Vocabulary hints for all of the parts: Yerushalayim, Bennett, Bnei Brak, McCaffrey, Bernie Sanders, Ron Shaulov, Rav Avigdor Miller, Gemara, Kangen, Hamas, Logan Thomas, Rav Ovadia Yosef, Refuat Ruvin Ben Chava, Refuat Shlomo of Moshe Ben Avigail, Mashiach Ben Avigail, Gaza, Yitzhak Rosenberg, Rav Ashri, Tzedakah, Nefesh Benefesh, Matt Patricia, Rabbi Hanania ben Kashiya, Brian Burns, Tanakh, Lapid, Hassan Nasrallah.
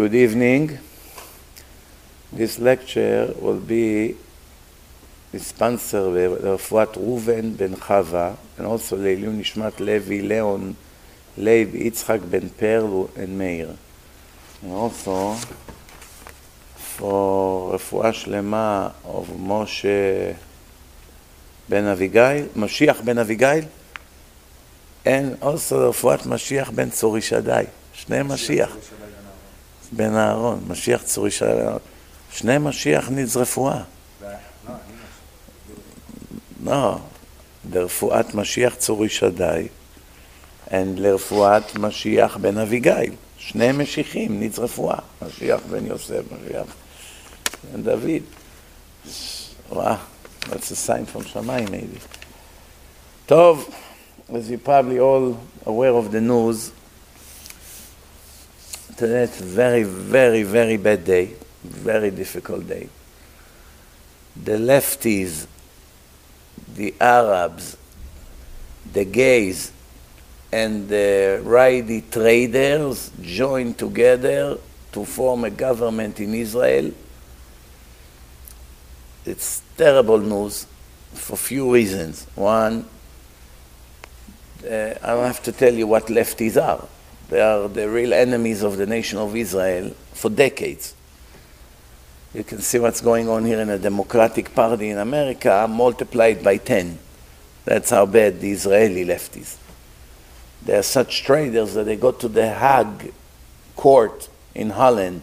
Good evening. This lecture will be sponsored by Refuat Ruvin Ben Chava and also Leilu Nishmat Levi Leon, Levi Yitzhak Ben Perlu and Meir. And also for Refuat Shlomo of Moshe Ben Avigail, Mashiach Ben Avigail, and also Refuat Mashiach Ben Tzuri Shadai. שני משיח. בן אהרון. משיח צורי של אהרון. שני משיח ניץ רפואה. לא. לרפואת משיח צורי שדאי. לרפואת משיח בן אביגיל. שני משיחים ניץ רפואה. משיח בן יוסף, משיח בן דוד. וואו. That's a sign from Shammai maybe. טוב. As you're probably all aware of the news, today it's a very, very, very bad day, very difficult day. The lefties, the Arabs, the gays, and the righty traders joined together to form a government in Israel. It's terrible news for few reasons. One, I don't have to tell you what lefties are. They are the real enemies of the nation of Israel for decades. You can see what's going on here in a Democratic Party in America multiplied by 10. That's how bad the Israeli lefties. They are such traitors that they go to the Hague court in Holland,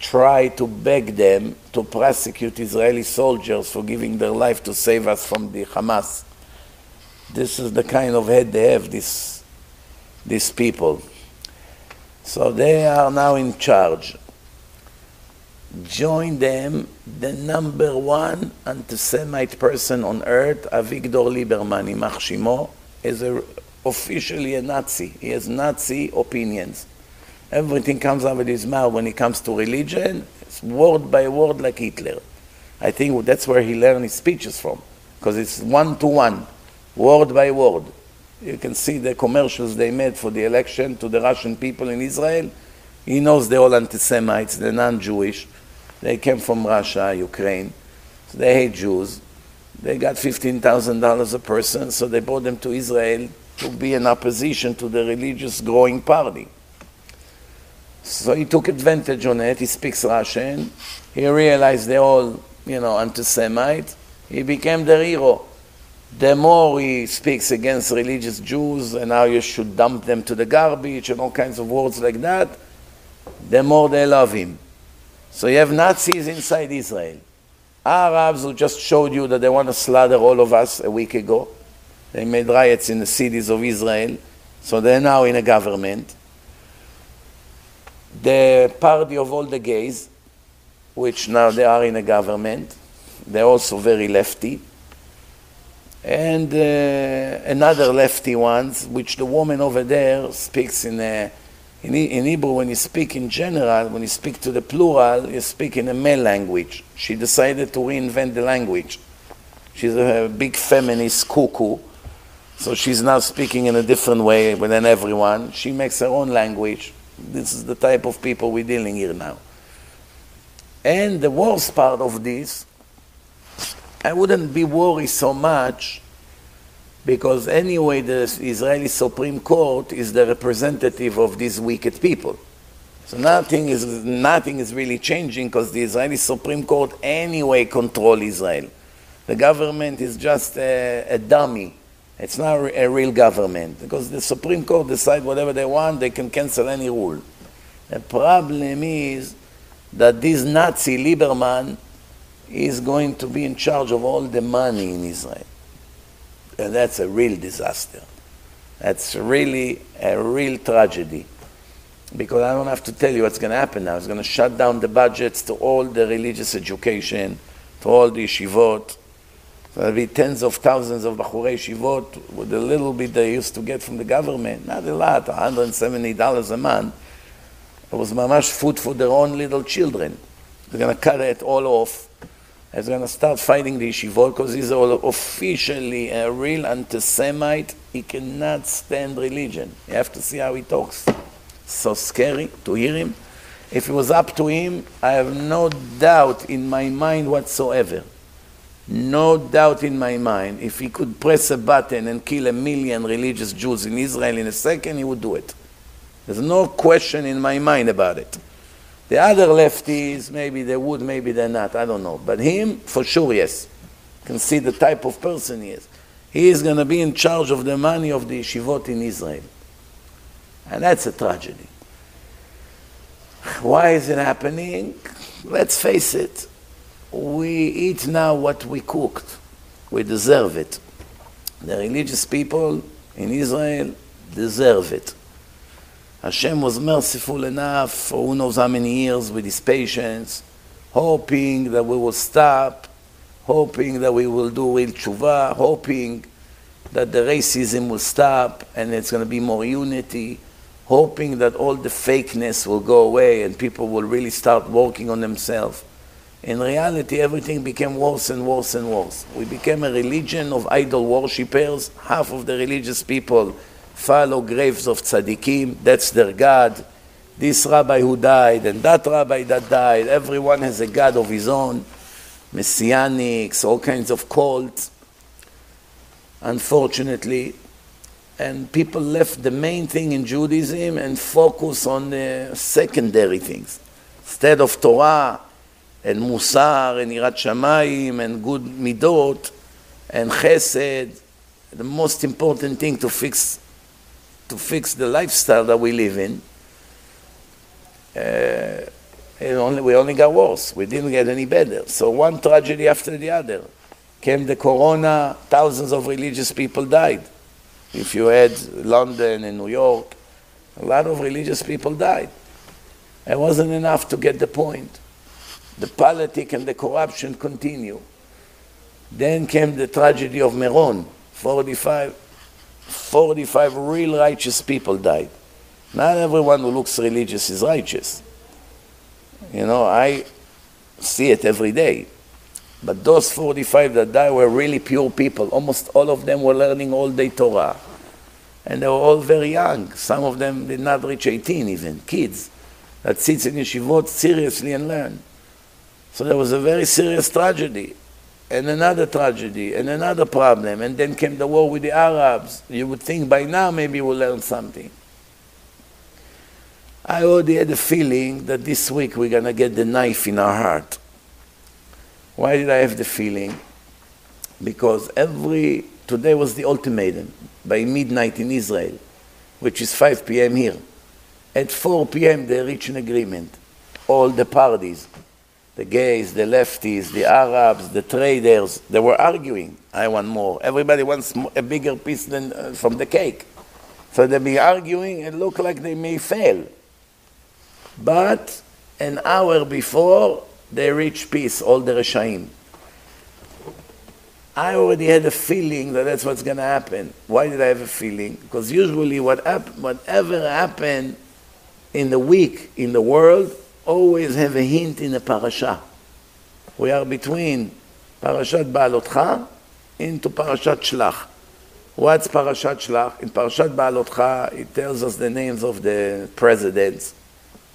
try to beg them to prosecute Israeli soldiers for giving their life to save us from the Hamas. This is the kind of head they have, these people. So they are now in charge. Join them, the number one anti-Semite person on earth, Avigdor Lieberman, Imach Shimo, is officially a Nazi. He has Nazi opinions. Everything comes out of his mouth when it comes to religion. It's word by word like Hitler. I think that's where he learned his speeches from, because it's one-to-one, word by word. You can see the commercials they made for the election to the Russian people in Israel. He knows they're all anti-Semites, they're non-Jewish. They came from Russia, Ukraine. So they hate Jews. They got $15,000 a person, so they brought them to Israel to be in opposition to the religious growing party. So he took advantage on it. He speaks Russian. He realized they're all, you know, anti-Semites. He became their hero. The more he speaks against religious Jews and how you should dump them to the garbage and all kinds of words like that, the more they love him. So you have Nazis inside Israel. Arabs who just showed you that they want to slaughter all of us a week ago. They made riots in the cities of Israel. So they're now in a government. The party of all the gays, which now they are in a government. They're also very lefty. And another lefty ones, which the woman over there speaks in Hebrew. When you speak in general, when you speak to the plural, you speak in a male language. She decided to reinvent the language. She's a big feminist cuckoo, so she's now speaking in a different way than everyone. She makes her own language. This is the type of people we're dealing here now. And the worst part of this, I wouldn't be worried so much, because anyway the Israeli Supreme Court is the representative of these wicked people. So nothing is really changing, because the Israeli Supreme Court anyway controls Israel. The government is just a dummy. It's not a real government, because the Supreme Court decides whatever they want. They can cancel any rule. The problem is that this Nazi Lieberman is going to be in charge of all the money in Israel. And that's a real disaster. That's really a real tragedy. Because I don't have to tell you what's going to happen now. It's going to shut down the budgets to all the religious education, to all the yeshivot. So there'll be tens of thousands of bachurei yeshivot with a little bit they used to get from the government. Not a lot, $170 a month. It was mamash food for their own little children. They're going to cut it all off. He's going to start fighting the yeshivot, because he's officially a real anti-Semite. He cannot stand religion. You have to see how he talks. So scary to hear him. If it was up to him, I have no doubt in my mind whatsoever. No doubt in my mind. If he could press a button and kill 1 million religious Jews in Israel in a second, he would do it. There's no question in my mind about it. The other lefties, maybe they would, maybe they're not, I don't know. But him, for sure, yes. You can see the type of person he is. He is going to be in charge of the money of the yeshivot in Israel. And that's a tragedy. Why is it happening? Let's face it. We eat now what we cooked. We deserve it. The religious people in Israel deserve it. Hashem was merciful enough for who knows how many years with his patience, hoping that we will stop, hoping that we will do real tshuva, hoping that the racism will stop and it's going to be more unity, hoping that all the fakeness will go away and people will really start working on themselves. In reality, everything became worse and worse and worse. We became a religion of idol worshippers. Half of the religious people follow graves of tzaddikim, that's their god. This rabbi who died and that rabbi that died, everyone has a god of his own, messianics, all kinds of cults, unfortunately. And people left the main thing in Judaism and focus on the secondary things. Instead of Torah and Musar and Yirat Shamayim and good midot and chesed, the most important thing to fix the lifestyle that we live in, we only got worse. We didn't get any better. So one tragedy after the other. Came the corona, thousands of religious people died. If you had London and New York, a lot of religious people died. It wasn't enough to get the point. The politics and the corruption continue. Then came the tragedy of Meron, 45 real righteous people died. Not everyone who looks religious is righteous. You know, I see it every day. But those 45 that died were really pure people. Almost all of them were learning all day Torah. And they were all very young. Some of them did not reach 18 even, kids that sits in yeshivot seriously and learn. So there was a very serious tragedy. And another tragedy, and another problem, and then came the war with the Arabs. You would think by now maybe we'll learn something. I already had a feeling that this week we're going to get the knife in our heart. Why did I have the feeling? Because today was the ultimatum, by midnight in Israel, which is 5 p.m. here. At 4 p.m. they reach an agreement, all the parties. The gays, the lefties, the Arabs, the traders, they were arguing. I want more. Everybody wants a bigger piece than from the cake. So they've been arguing and look like they may fail. But an hour before, they reach peace, all the Reshaim. I already had a feeling that that's what's going to happen. Why did I have a feeling? Because usually whatever happened in the week in the world, always have a hint in a parasha. We are between Parashat Baalotcha into Parashat Shlach. What's Parashat Shlach? In Parashat Baalotcha, it tells us the names of the presidents,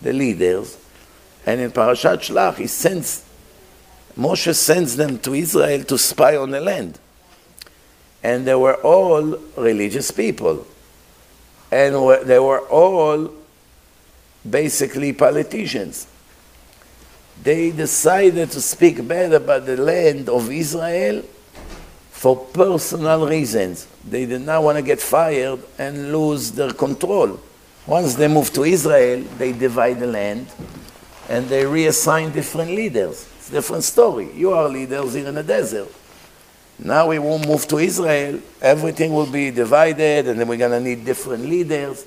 the leaders. And in Parashat Shlach, Moshe sends them to Israel to spy on the land. And they were all religious people. And they were all basically politicians. They decided to speak bad about the land of Israel for personal reasons. They did not want to get fired and lose their control. Once they moved to Israel, they divide the land and they reassign different leaders. It's a different story. You are leaders here in the desert. Now we won't move to Israel. Everything will be divided and then we're going to need different leaders.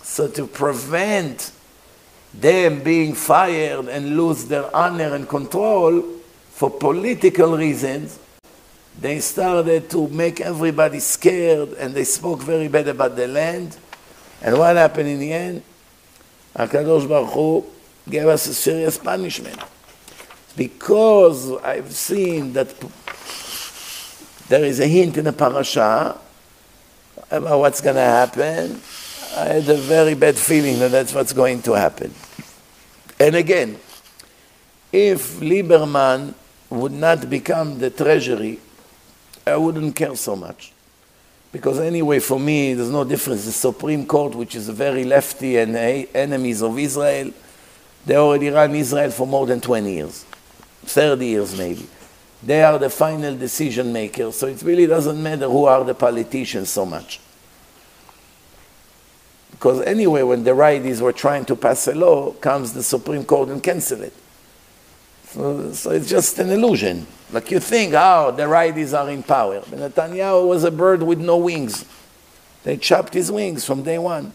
So to prevent them being fired and lose their honor and control for political reasons, they started to make everybody scared and they spoke very bad about the land. And what happened in the end? HaKadosh Baruch Hu gave us a serious punishment. Because I've seen that there is a hint in the parasha about what's going to happen, I had a very bad feeling that that's what's going to happen. And again, if Lieberman would not become the treasury, I wouldn't care so much. Because anyway, for me, there's no difference. The Supreme Court, which is very lefty and enemies of Israel, they already run Israel for more than 20 years, 30 years maybe. They are the final decision makers, so it really doesn't matter who are the politicians so much. Because anyway, when the righties were trying to pass a law, comes the Supreme Court and cancel it. So it's just an illusion. Like you think, oh, the righties are in power. But Netanyahu was a bird with no wings. They chopped his wings from day one.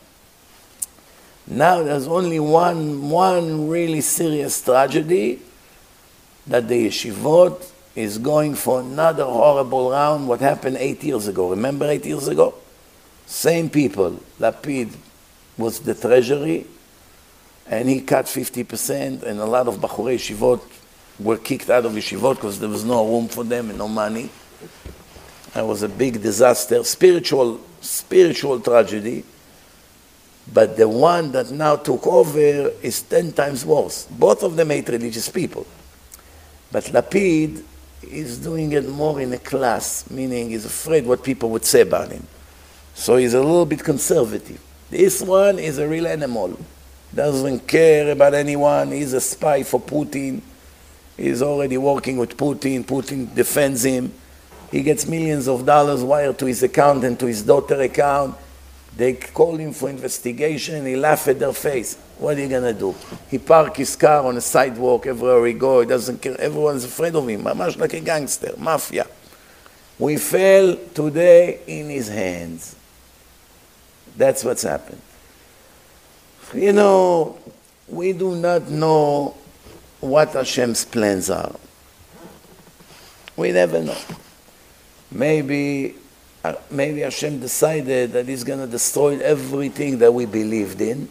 Now there's only one really serious tragedy, that the yeshivot is going for another horrible round, what happened 8 years ago. Remember 8 years ago? Same people. Lapid was the treasury, and he cut 50%, and a lot of Bachurei yeshivot were kicked out of yeshivot because there was no room for them and no money. That was a big disaster, spiritual tragedy. But the one that now took over is 10 times worse. Both of them hate religious people. But Lapid is doing it more in a class, meaning he's afraid what people would say about him. So he's a little bit conservative. This one is a real animal. Doesn't care about anyone. He's a spy for Putin. He's already working with Putin. Putin defends him. He gets millions of dollars wired to his account and to his daughter's account. They call him for investigation. He laughs at their face. What are you going to do? He parks his car on a sidewalk everywhere he goes. He doesn't care. Everyone's afraid of him. Much like a gangster, mafia. We fell today in his hands. That's what's happened. You know, we do not know what Hashem's plans are. We never know. Maybe Hashem decided that He's going to destroy everything that we believed in,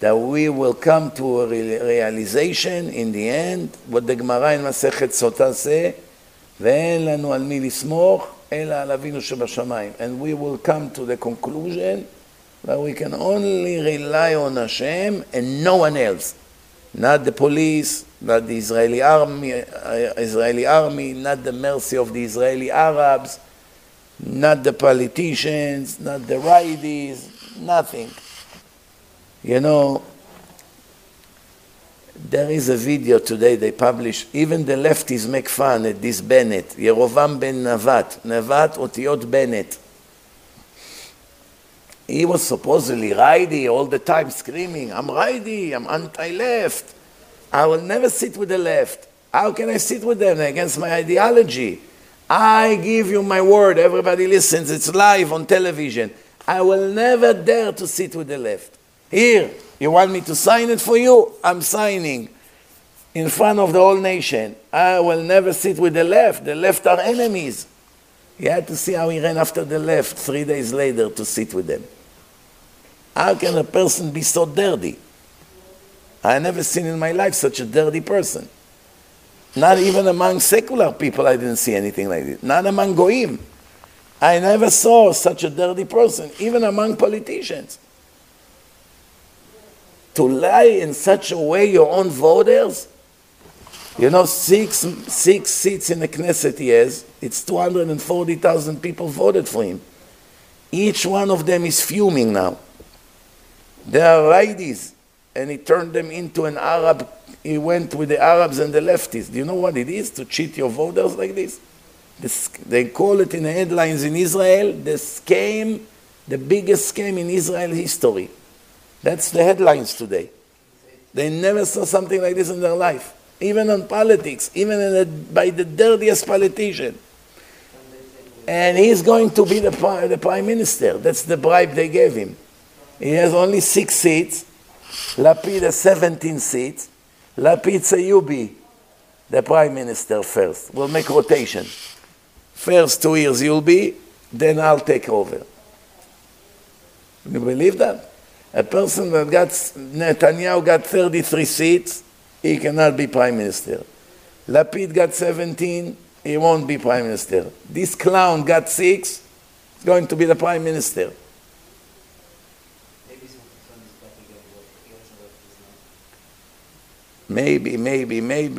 that we will come to a realization in the end, what the Gemara in Masechet Sotah says, "Ve'en lanu al mi lismoch, ela al Avinu shebashamayim," and we will come to the conclusion that we can only rely on Hashem and no one else, not the police, not the Israeli army, not the mercy of the Israeli Arabs, not the politicians, not the righties, nothing. You know, there is a video today they publish, even the lefties make fun at this Bennett, Yeruvam ben Navat, Navat Otiot Bennett. He was supposedly righty all the time, screaming, I'm righty, I'm anti-left. I will never sit with the left. How can I sit with them? They're against my ideology. I give you my word. Everybody listens. It's live on television. I will never dare to sit with the left. Here, you want me to sign it for you? I'm signing in front of the whole nation. I will never sit with the left. The left are enemies. You had to see how he ran after the left 3 days later to sit with them. How can a person be so dirty? I never seen in my life such a dirty person. Not even among secular people, I didn't see anything like this. Not among goyim. I never saw such a dirty person, even among politicians. To lie in such a way your own voters, you know, six seats in the Knesset he has, it's 240,000 people voted for him. Each one of them is fuming now. They are righties, and he turned them into an Arab. He went with the Arabs and the lefties. Do you know what it is to cheat your voters like this? They call it in the headlines in Israel, the scam, the biggest scam in Israel history. That's the headlines today. They never saw something like this in their life, even on politics, even by the dirtiest politician. And he's going to be the prime minister. That's the bribe they gave him. He has only 6 seats. Lapid has 17 seats. Lapid say, you be the prime minister first. We'll make rotation. First 2 years you'll be, then I'll take over. You believe that? A person that got, Netanyahu got 33 seats, he cannot be prime minister. Lapid got 17, he won't be prime minister. This clown got 6, he's going to be the prime minister. maybe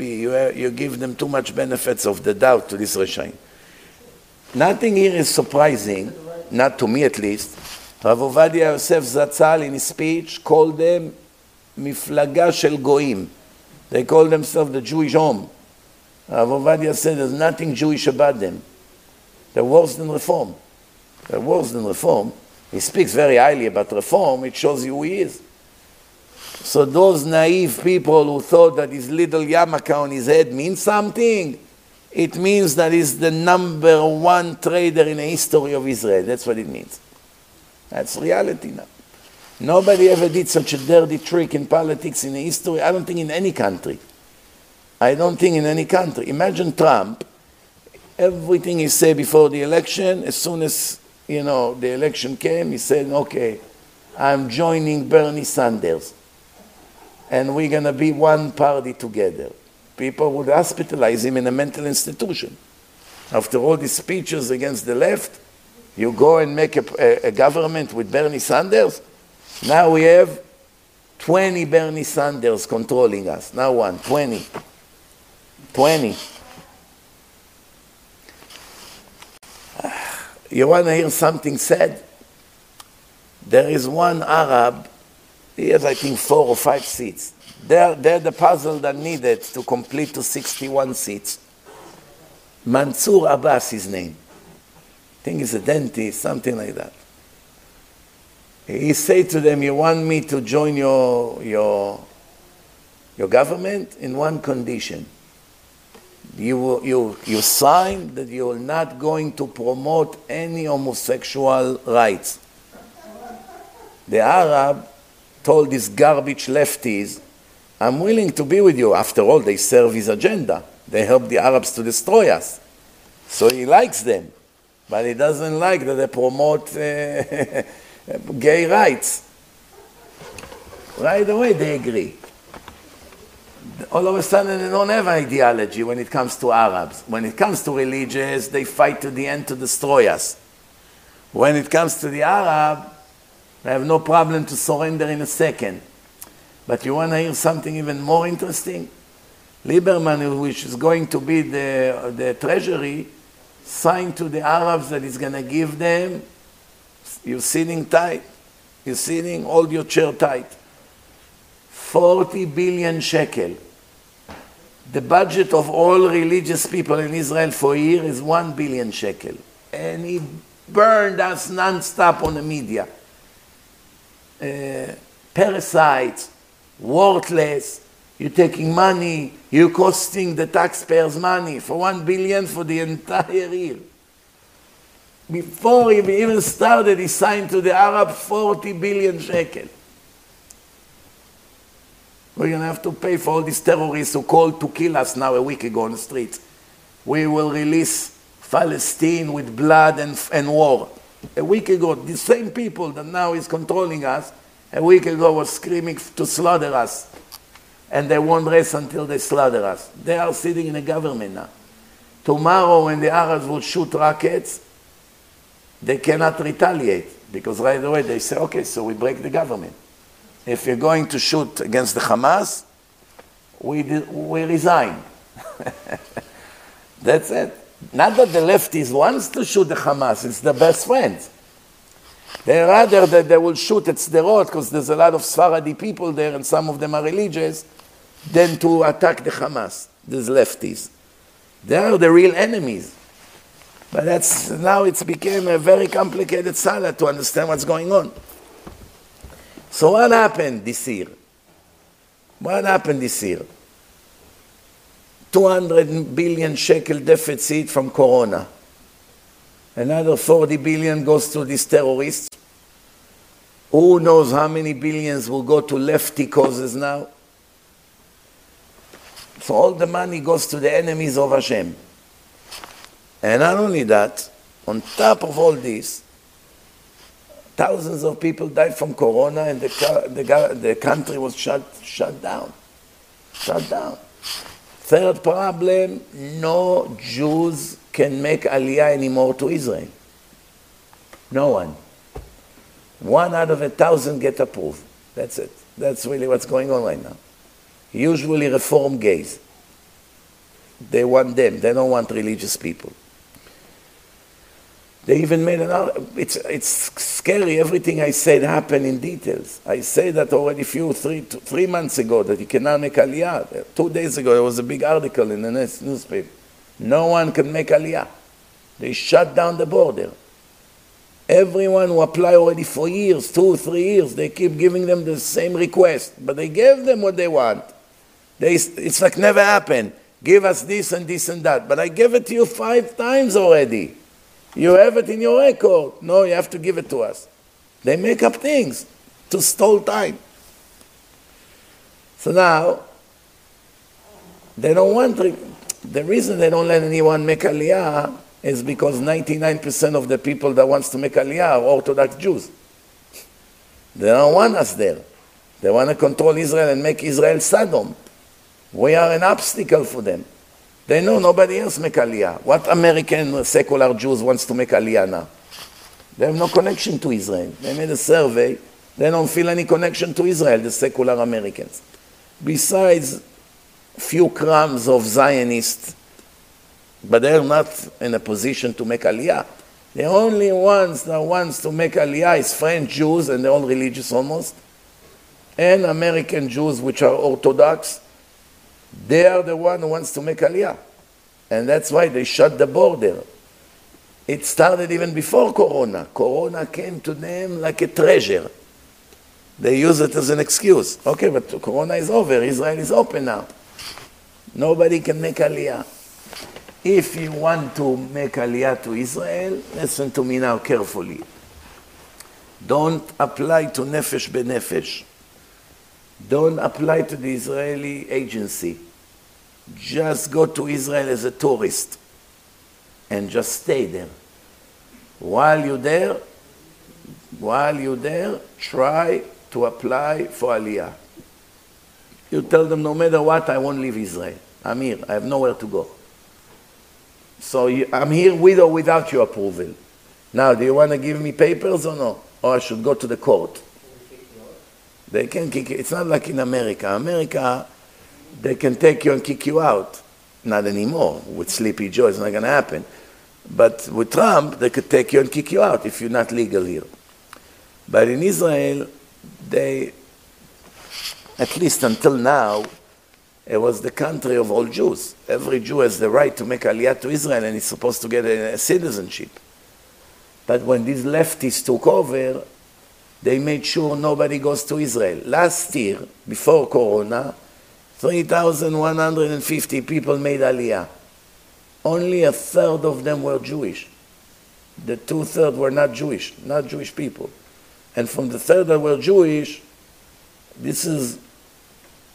you give them too much benefits of the doubt to this Rishain. Nothing here is surprising, not to me at least. Rav Ovadia Yosef Zatzal in his speech called them Miflaga Shel Goim. They call themselves the Jewish Home. Rav Ovadia said there's nothing Jewish about them. They're worse than Reform. They're worse than Reform. He speaks very highly about Reform. It shows you who he is. So those naive people who thought that his little yarmulke on his head means something, it means that he's the #1 trader in the history of Israel. That's what it means. That's reality now. Nobody ever did such a dirty trick in politics in the history. I don't think in any country. I don't think in any country. Imagine Trump. Everything he said before the election, as soon as, you know, the election came, he said, okay, I'm joining Bernie Sanders. And we're going to be one party together. People would hospitalize him in a mental institution. After all these speeches against the left, you go and make a government with Bernie Sanders? Now we have 20 Bernie Sanders controlling us. Now 20. 20. You want to hear something said? There is one Arab, he has I think 4 or 5 seats. They're the puzzle that needed to complete to 61 seats. Mansour Abbas, his name. I think he's a dentist, something like that. He said to them, you want me to join your government in one condition. You sign that you're not going to promote any homosexual rights. The Arab told these garbage lefties, I'm willing to be with you. After all, they serve his agenda. They help the Arabs to destroy us. So he likes them. But he doesn't like that they promote gay rights. Right away they agree. All of a sudden they don't have an ideology when it comes to Arabs. When it comes to religious, they fight to the end to destroy us. When it comes to the Arab, they have no problem to surrender in a second. But you want to hear something even more interesting? Lieberman, which is going to be the treasury, signed to the Arabs that he's going to give them, you're sitting tight, you're sitting, hold your chair tight. 40 billion shekel. The budget of all religious people in Israel for a year is 1 billion shekel. And he burned us non-stop on the media. Parasites, worthless, you're taking money, you're costing the taxpayers money for 1 billion for the entire year. Before he even started, he signed to the Arab 40 billion shekel. We're going to have to pay for all these terrorists who called to kill us now a week ago on the streets. We will release Palestine with blood and war. A week ago, the same people that now is controlling us, a week ago was screaming to slaughter us. And they won't rest until they slaughter us. They are sitting in a government now. Tomorrow when the Arabs will shoot rockets, they cannot retaliate because right away they say, okay, so we break the government. If you're going to shoot against the Hamas, we resign. That's it. Not that the lefties wants to shoot the Hamas, it's their best friends. They rather that they will shoot at Sderot because there's a lot of Sfaradi people there and some of them are religious, than to attack the Hamas, these lefties. They are the real enemies. But that's, now it's became a very complicated salad to understand what's going on. So what happened this year? What happened this year? 200 billion shekel deficit from Corona. Another 40 billion goes to these terrorists. Who knows how many billions will go to lefty causes now? So all the money goes to the enemies of Hashem. And not only that, on top of all this, thousands of people died from Corona and the country was shut down. Shut down. Third problem, no Jews can make Aliyah anymore to Israel. No one. 1 out of 1,000 get approved. That's it. That's really what's going on right now. usually Reform gays. They want them. They don't want religious people. They even made an article. It's scary. Everything I said happened in details. I said that already three months ago, that you cannot make Aliyah. 2 days ago, there was a big article in the newspaper. No one can make Aliyah. They shut down the border. Everyone who applied already for years, 2 or 3 years, they keep giving them the same request. But they gave them what they want. It's like never happened. Give us this and this and that. But I gave it to you 5 times already. You have it in your record. No, you have to give it to us. They make up things to stall time. So now, they don't want... The reason they don't let anyone make Aliyah is because 99% of the people that wants to make Aliyah are Orthodox Jews. They don't want us there. They want to control Israel and make Israel Sodom. We are an obstacle for them. They know nobody else make Aliyah. What American secular Jews wants to make Aliyah now? They have no connection to Israel. They made a survey. They don't feel any connection to Israel, the secular Americans. Besides few crumbs of Zionists, but they're not in a position to make Aliyah. The only ones that wants to make Aliyah is French Jews, and they're all religious almost, and American Jews, which are Orthodox. They are the one who wants to make Aliyah. And that's why they shut the border. It started even before Corona. Corona came to them like a treasure. They use it as an excuse. Okay, but Corona is over. Israel is open now. Nobody can make Aliyah. If you want to make Aliyah to Israel, listen to me now carefully. Don't apply to Nefesh Benefesh. Don't apply to the Israeli agency. Just go to Israel as a tourist and just stay there. While you're there, try to apply for Aliyah. You tell them, no matter what, I won't leave Israel. I'm here. I have nowhere to go. So I'm here with or without your approval. Now, do you want to give me papers or no? Or I should go to the court? They can kick you. It's not like in America. America, they can take you and kick you out. Not anymore. With Sleepy Joe, it's not going to happen. But with Trump, they could take you and kick you out if you're not legal here. But in Israel, they, at least until now, it was the country of all Jews. Every Jew has the right to make Aliyah to Israel, and he's supposed to get a citizenship. But when these lefties took over, they made sure nobody goes to Israel. Last year, before Corona, 3,150 people made Aliyah. Only 1/3 of them were Jewish. The 2/3 were not Jewish people. And from the 1/3 that were Jewish, this is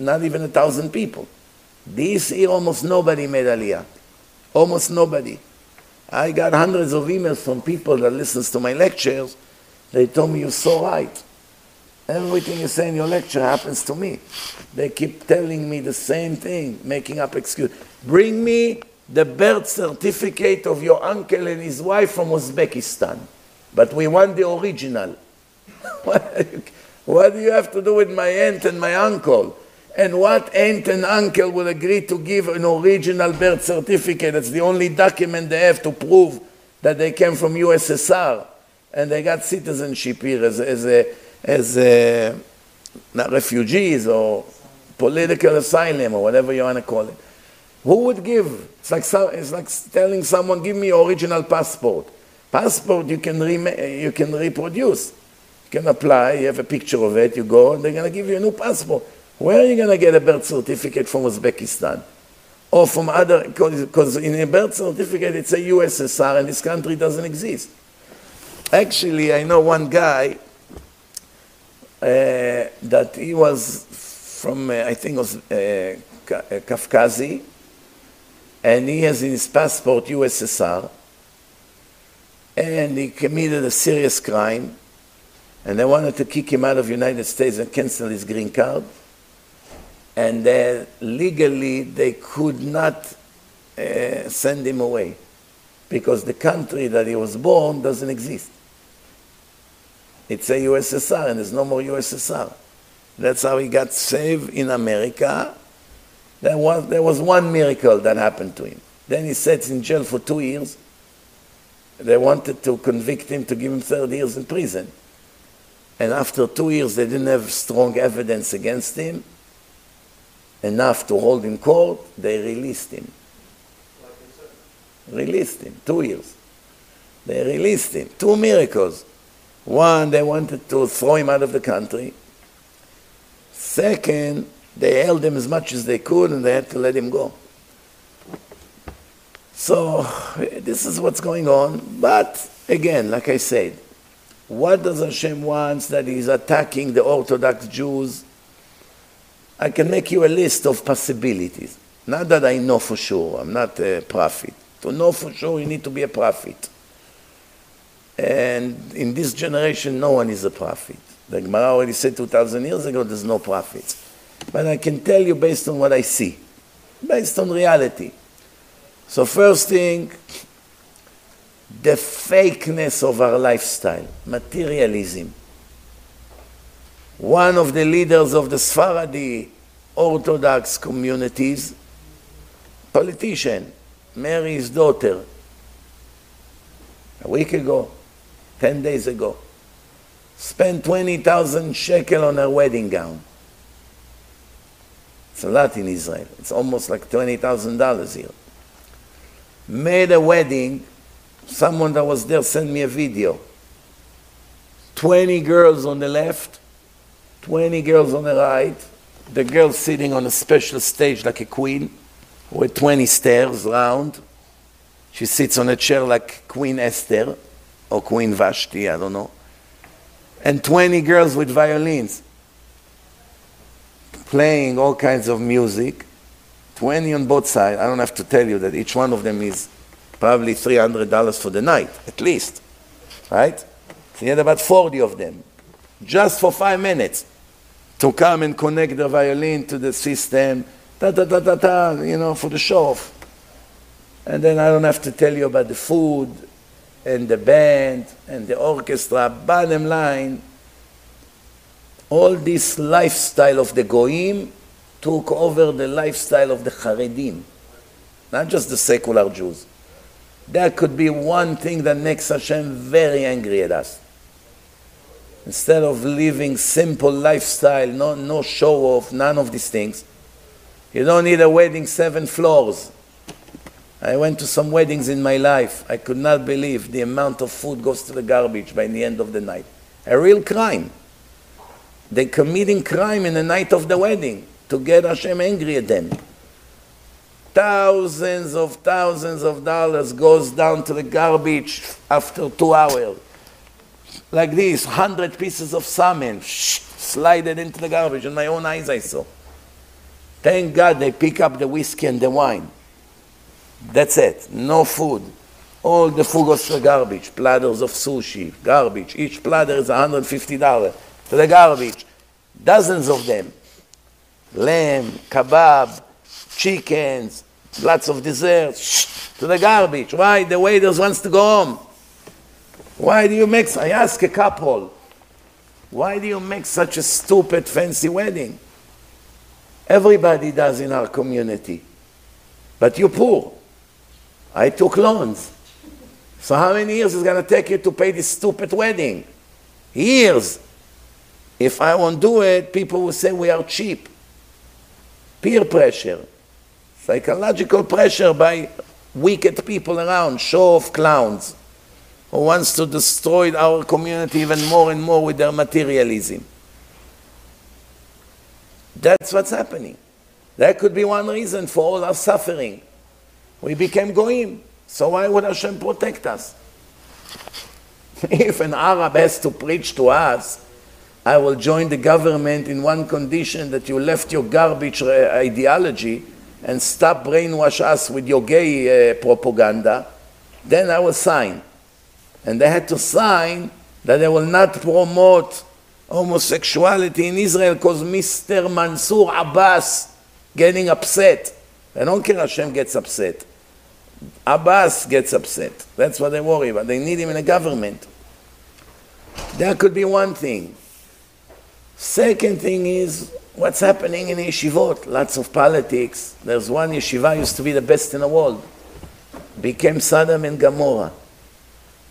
not even 1,000 people. This year, almost nobody made Aliyah. Almost nobody. I got hundreds of emails from people that listens to my lectures. They told me, you're so right. Everything you say in your lecture happens to me. They keep telling me the same thing, making up excuses. Bring me the birth certificate of your uncle and his wife from Uzbekistan. But we want the original. What do you have to do with my aunt and my uncle? And what aunt and uncle will agree to give an original birth certificate? That's the only document they have to prove that they came from USSR. And they got citizenship here as not refugees or political asylum or whatever you want to call it. Who would give? It's like telling someone, give me your original passport. Passport you can reproduce. You can apply, you have a picture of it, you go, and they're going to give you a new passport. Where are you going to get a birth certificate from Uzbekistan? Or from other, because in a birth certificate it's a USSR and this country doesn't exist. Actually, I know one guy that he was from, I think it was Caucasian, and he has in his passport USSR, and he committed a serious crime, and they wanted to kick him out of the United States and cancel his green card, and legally they could not send him away, because the country that he was born doesn't exist. It's a USSR, and there's no more USSR. That's how he got saved in America, There was one miracle that happened to him. Then he sat in jail for 2 years. They wanted to convict him to give him 30 years in prison. And after 2 years, they didn't have strong evidence against him, enough to hold in court. They released him. Released him, 2 years. They released him. Two miracles. One, they wanted to throw him out of the country. Second, they held him as much as they could, and they had to let him go. So this is what's going on. But again, like I said, what does Hashem want? That he's attacking the Orthodox Jews? I can make you a list of possibilities. Not that I know for sure. I'm not a prophet. To know for sure, you need to be a prophet. And in this generation, no one is a prophet. The Gemara already said 2,000 years ago, there's no prophets. But I can tell you based on what I see, based on reality. So first thing, the fakeness of our lifestyle, materialism. One of the leaders of the Sephardi Orthodox communities, politician, Mary's daughter, a week ago, 10 days ago, spent 20,000 shekel on her wedding gown. It's a lot in Israel. It's almost like $20,000 here. Made a wedding. Someone that was there sent me a video. 20 girls on the left, 20 girls on the right. The girl sitting on a special stage like a queen with 20 stairs round. She sits on a chair like Queen Esther or Queen Vashti, I don't know. And 20 girls with violins, playing all kinds of music, 20 on both sides. I don't have to tell you that each one of them is probably $300 for the night, at least, right? So you had about 40 of them, just for 5 minutes, to come and connect the violin to the system, ta-ta-ta-ta-ta, you know, for the show-off. And then I don't have to tell you about the food, and the band, and the orchestra. Bottom line, all this lifestyle of the Goyim took over the lifestyle of the Haredim, not just the secular Jews. That could be one thing that makes Hashem very angry at us. Instead of living simple lifestyle, no show-off, none of these things. You don't need a wedding 7 floors. I went to some weddings in my life. I could not believe the amount of food goes to the garbage by the end of the night. A real crime. They're committing crime in the night of the wedding to get Hashem angry at them. Thousands of dollars goes down to the garbage after 2 hours. Like this, 100 pieces of salmon slided into the garbage. In my own eyes I saw. Thank God they pick up the whiskey and the wine. That's it. No food. All the food goes to the garbage. Platters of sushi, garbage. Each platter is $150. To the garbage. Dozens of them. Lamb, kebab, chickens, lots of desserts. To the garbage. Why? The waiters wants to go home. Why do you make... I ask a couple. Why do you make such a stupid fancy wedding? Everybody does in our community. But you're poor. I took loans. So how many years is it going to take you to pay this stupid wedding? Years. If I won't do it, people will say we are cheap. Peer pressure. Psychological pressure by wicked people around, show-off clowns, who wants to destroy our community even more and more with their materialism. That's what's happening. That could be one reason for all our suffering. We became Goyim. So why would Hashem protect us? If an Arab has to preach to us, I will join the government in one condition, that you left your garbage ideology and stop brainwash us with your gay propaganda, then I will sign. And they had to sign that they will not promote homosexuality in Israel because Mr. Mansour Abbas getting upset. I don't care Hashem gets upset. Abbas gets upset. That's what they worry about. They need him in the government. That could be one thing. Second thing is what's happening in yeshivot? Lots of politics. There's one yeshiva used to be the best in the world. Became Sodom and Gomorrah.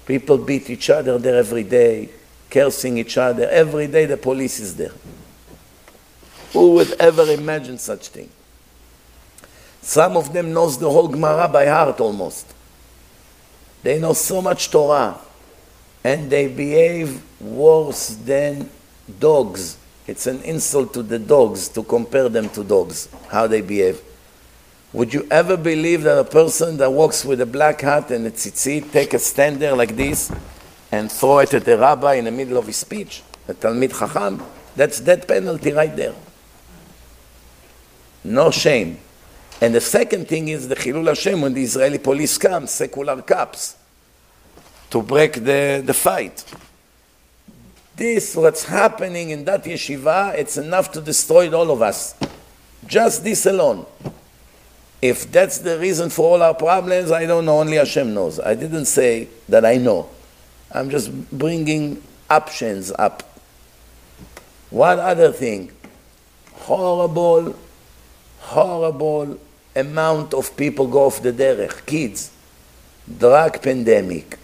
People beat each other there every day, cursing each other. Every day the police is there. Who would ever imagine such thing? Some of them knows the whole Gemara by heart almost. They know so much Torah. And they behave worse than dogs. It's an insult to the dogs to compare them to dogs, how they behave. Would you ever believe that a person that walks with a black hat and a tzitzit take a stand there like this and throw it at the rabbi in the middle of his speech, the Talmid Chacham? That's death penalty right there. No shame. And the second thing is the Chilul Hashem when the Israeli police come, secular cops, to break the fight. This, what's happening in that yeshiva, it's enough to destroy all of us. Just this alone. If that's the reason for all our problems, I don't know, only Hashem knows. I didn't say that I know. I'm just bringing options up. One other thing. Horrible, horrible amount of people go off the derech. Kids. Drug pandemic.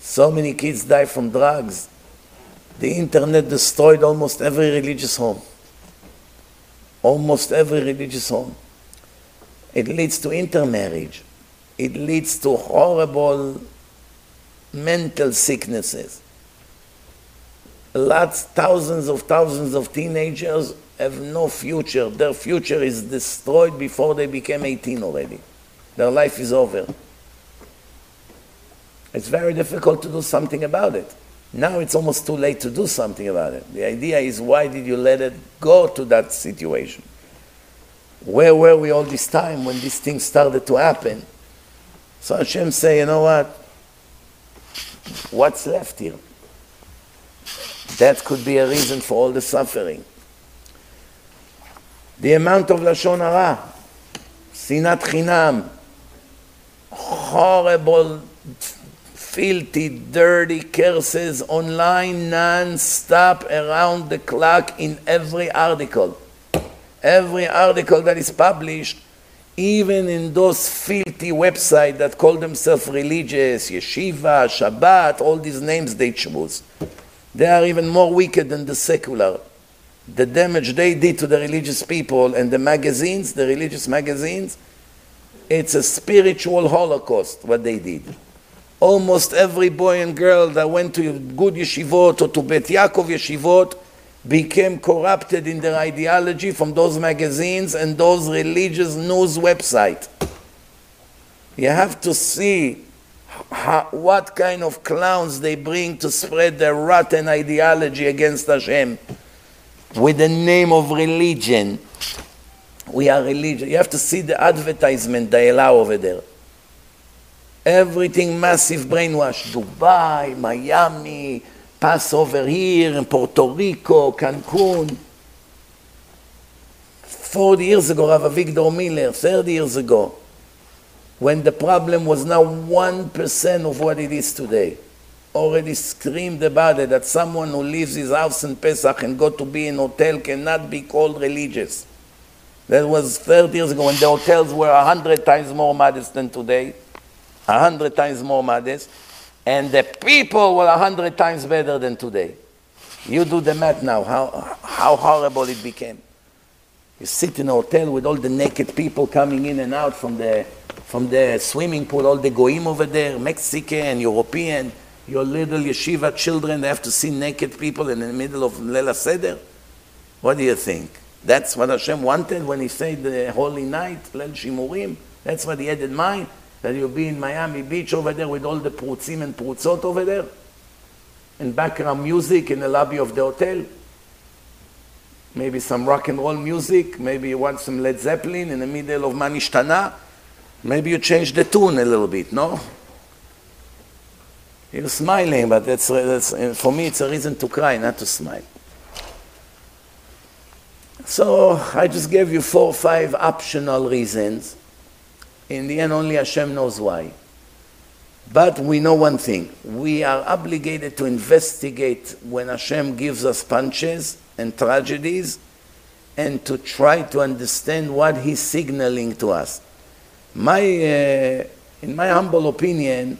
So many kids die from drugs. The internet destroyed almost every religious home. Almost every religious home. It leads to intermarriage. It leads to horrible mental sicknesses. Lots, thousands of teenagers have no future. Their future is destroyed before they became 18 already. Their life is over. It's very difficult to do something about it. Now it's almost too late to do something about it. The idea is, why did you let it go to that situation? Where were we all this time when these things started to happen? So Hashem say, you know what? What's left here? That could be a reason for all the suffering. The amount of Lashon Hara, Sinat Chinam, horrible, filthy, dirty curses online, non-stop, around the clock, in every article. Every article that is published, even in those filthy websites that call themselves religious, yeshiva, Shabbat, all these names they choose. They are even more wicked than the secular. The damage they did to the religious people and the magazines, the religious magazines, it's a spiritual holocaust, what they did. Almost every boy and girl that went to good yeshivot or to Bet Yaakov yeshivot became corrupted in their ideology from those magazines and those religious news websites. You have to see what kind of clowns they bring to spread their rotten ideology against Hashem with the name of religion. We are religious. You have to see the advertisement they allow over there. Everything massive brainwash. Dubai, Miami, pass over here, in Puerto Rico, Cancun. 40 years ago, Rav Avigdor Miller, 30 years ago, when the problem was now 1% of what it is today, already screamed about it, that someone who leaves his house in Pesach and go to be in a hotel cannot be called religious. That was 30 years ago, when the hotels were 100 times more modest than today. 100 times more modest, and the people were 100 times better than today. You do the math now, how horrible it became. You sit in a hotel with all the naked people coming in and out from the swimming pool, all the goyim over there, Mexican, European, your little yeshiva children, they have to see naked people in the middle of Leila Seder. What do you think? That's what Hashem wanted when he said the holy night, Leil Shimurim? That's what he had in mind? That you'll be in Miami Beach over there with all the prutzim and prutzot over there, and background music in the lobby of the hotel. Maybe some rock and roll music, maybe you want some Led Zeppelin in the middle of Manishtana. Maybe you change the tune a little bit, no? You're smiling, but that's, for me it's a reason to cry, not to smile. So I just gave you 4 or 5 optional reasons. In the end, only Hashem knows why. But we know one thing. We are obligated to investigate when Hashem gives us punches and tragedies and to try to understand what he's signaling to us. In my humble opinion,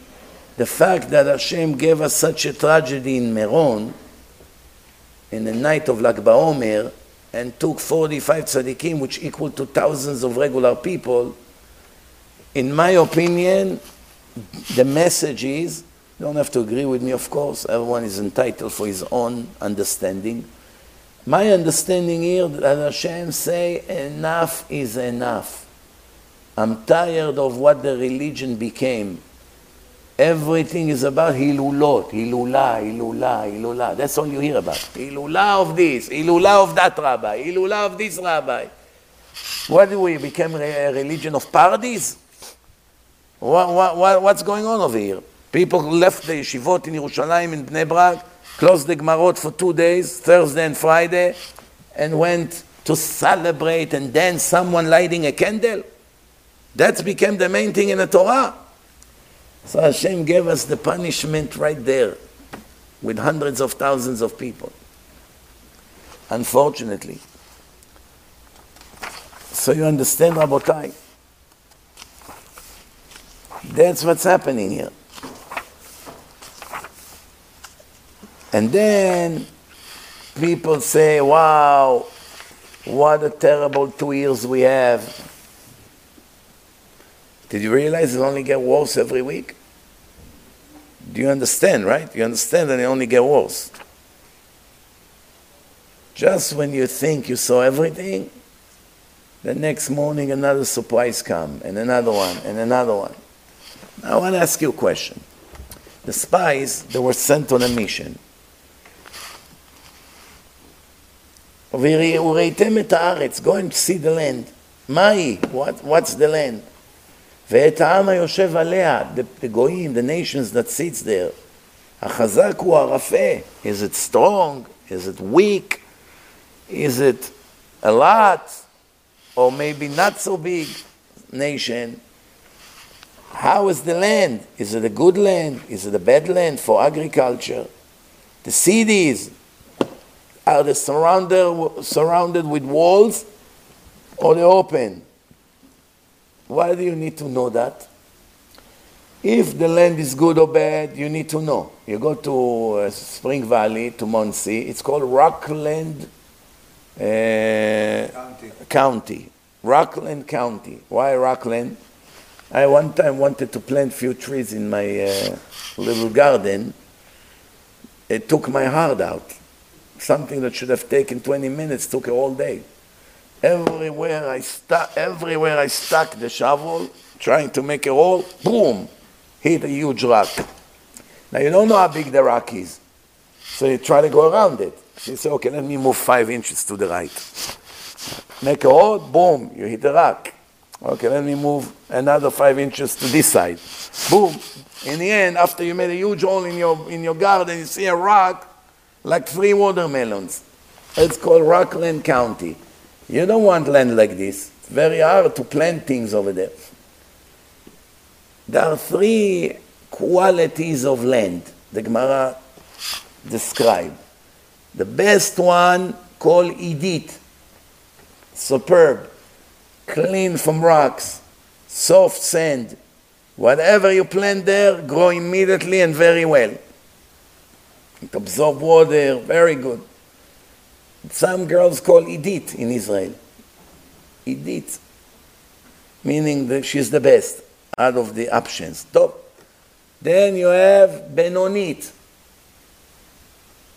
the fact that Hashem gave us such a tragedy in Meron, in the night of Lag BaOmer, and took 45 tzaddikim, which equaled to thousands of regular people, in my opinion, the message is, you don't have to agree with me, of course, everyone is entitled for his own understanding. My understanding here, that Hashem say, enough is enough. I'm tired of what the religion became. Everything is about hilulot, hilula, hilula, hilula. That's all you hear about. Hilula of this, hilula of that rabbi, hilula of this rabbi. What do we become, a religion of parties? What's going on over here? People left the yeshivot in Yerushalayim, in Bnei Brak, closed the Gemarot for 2 days, Thursday and Friday, and went to celebrate and dance, someone lighting a candle. That became the main thing in the Torah. So Hashem gave us the punishment right there, with hundreds of thousands of people, unfortunately. So you understand, Rabotai? That's what's happening here. And then people say, wow, what a terrible 2 years we have. Did you realize it only gets worse every week? Do you understand, right? You understand that it only gets worse. Just when you think you saw everything, the next morning another surprise comes, and another one, and another one. Now I want to ask you a question. The spies, they were sent on a mission. Go and see the land. What's the land? The goyim, the nations that sits there. Is it strong? Is it weak? Is it a lot? Or maybe not so big nation? How is the land? Is it a good land? Is it a bad land for agriculture? The cities, are they surrounded with walls or they open? Why do you need to know that? If the land is good or bad, you need to know. You go to Spring Valley, to Muncie, it's called Rockland County. Rockland County. Why Rockland? I one time wanted to plant a few trees in my little garden. It took my heart out. Something that should have taken 20 minutes took all day. Everywhere I stuck the shovel, trying to make a hole, boom, hit a huge rock. Now you don't know how big the rock is, so you try to go around it. You say, okay, let me move 5 inches to the right. Make a hole, boom, you hit the rock. Okay, let me move another 5 inches to this side. Boom. In the end, after you made a huge hole in your garden, you see a rock like 3 watermelons. It's called Rockland County. You don't want land like this. It's very hard to plant things over there. There are 3 qualities of land the Gemara describes. The best one, called Idit. Superb. Clean from rocks. Soft sand. Whatever you plant there, grow immediately and very well. It absorbs water, very good. Some girls call Idit in Israel. Idit, meaning that she's the best out of the options. Top. Then you have Benonit.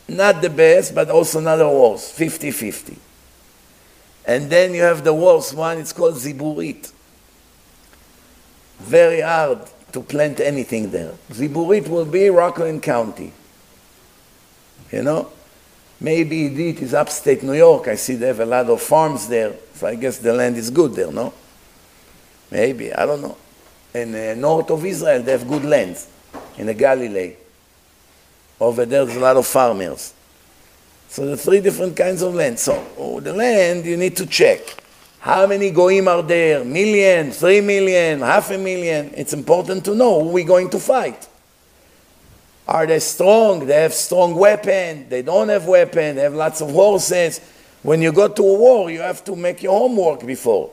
Not the best, but also not the worst. 50-50. And then you have the worst one, it's called Ziburit. Very hard to plant anything there. Ziburit will be Rockland County. You know? Maybe Idit is upstate New York. I see they have a lot of farms there. So I guess the land is good there, no? Maybe, I don't know. In the north of Israel, they have good lands. In the Galilee. Over there, there's a lot of farmers. So the 3 different kinds of land. So the land, you need to check. How many goyim are there? 1 million, 3 million, 500,000. It's important to know who we're going to fight. Are they strong? They have strong weapons. They don't have weapons. They have lots of horses. When you go to a war, you have to make your homework before.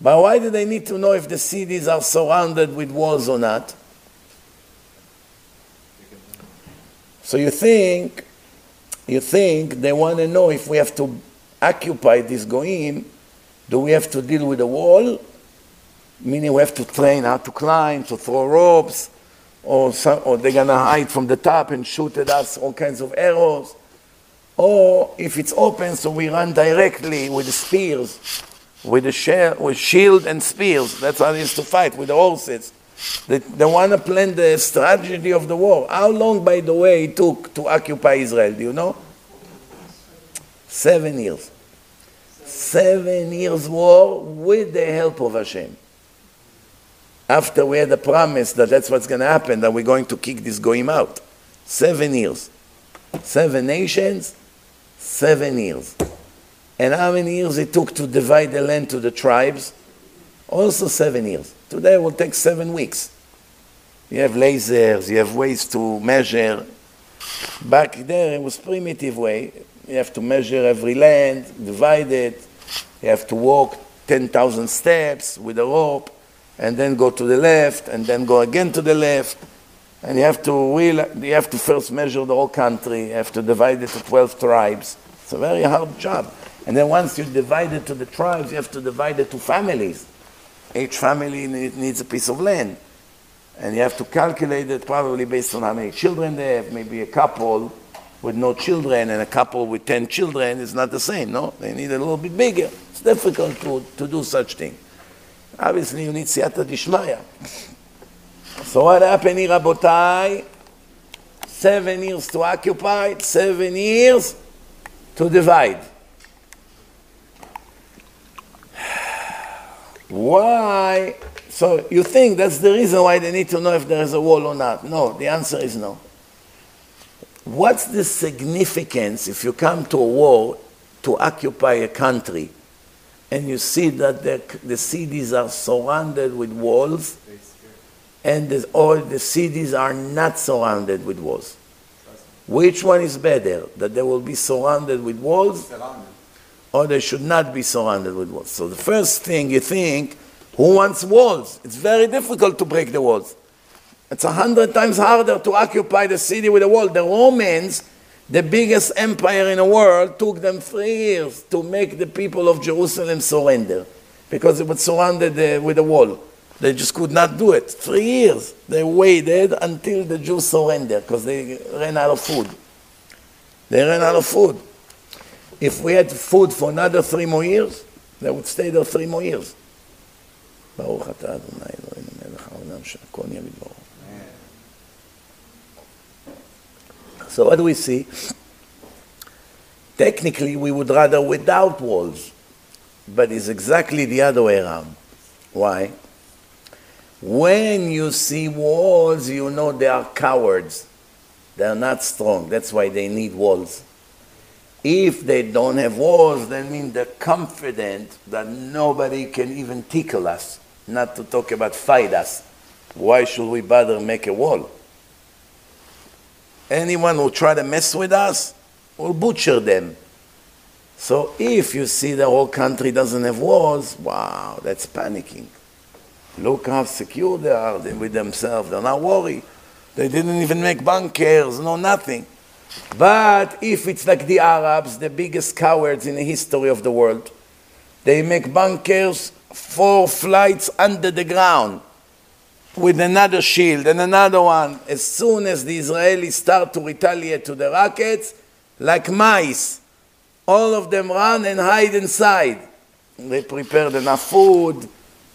But why do they need to know if the cities are surrounded with walls or not? So you think they want to know if we have to occupy this goyim, do we have to deal with a wall? Meaning we have to train how to climb, to throw ropes, or they're going to hide from the top and shoot at us all kinds of arrows. Or if it's open, so we run directly with the spears, with shield and spears. That's how it is to fight, with the horses. They want to plan the strategy of the war. How long, by the way, it took to occupy Israel, do you know? 7 years. 7 years war with the help of Hashem. After we had the promise that that's what's going to happen, that we're going to kick this goyim out. 7 years. 7 nations, 7 years. And how many years it took to divide the land to the tribes? Also 7 years. Today it will take 7 weeks. You have lasers, you have ways to measure. Back there it was primitive way. You have to measure every land, divide it. You have to walk 10,000 steps with a rope, and then go to the left, and then go again to the left. And you have to first measure the whole country. You have to divide it to 12 tribes. It's a very hard job. And then once you divide it to the tribes, you have to divide it to families. Each family needs a piece of land. And you have to calculate it probably based on how many children they have. Maybe a couple with no children and a couple with 10 children is not the same, no? They need a little bit bigger. It's difficult to do such thing. Obviously, you need siyata dishmaya. So what happened here, Rabotai? 7 years to occupy, 7 years to divide. Why? So you think that's the reason why they need to know if there is a wall or not. No, the answer is no. What's the significance if you come to a war to occupy a country and you see that the cities are surrounded with walls and all the cities are not surrounded with walls? Which one is better? That they will be surrounded with walls? Or they should not be surrounded with walls. So the first thing you think, who wants walls? It's very difficult to break the walls. It's 100 times harder to occupy the city with a wall. The Romans, the biggest empire in the world, took them 3 years to make the people of Jerusalem surrender because it was surrounded with a wall. They just could not do it. 3 years. They waited until the Jews surrendered because they ran out of food. They ran out of food. If we had food for another 3 more years, they would stay there 3 more years. So what do we see? Technically, we would rather without walls, but it's exactly the other way around. Why? When you see walls, you know they are cowards. They are not strong. That's why they need walls. If they don't have walls, that means they're confident that nobody can even tickle us, not to talk about fight us. Why should we bother make a wall? Anyone who try to mess with us, will butcher them. So if you see the whole country doesn't have walls, wow, that's panicking. Look how secure they are with themselves. They're not worried. They didn't even make bunkers, no nothing. But if it's like the Arabs, the biggest cowards in the history of the world, they make bunkers 4 flights under the ground with another shield and another one. As soon as the Israelis start to retaliate to the rockets, like mice, all of them run and hide inside. They prepared enough food,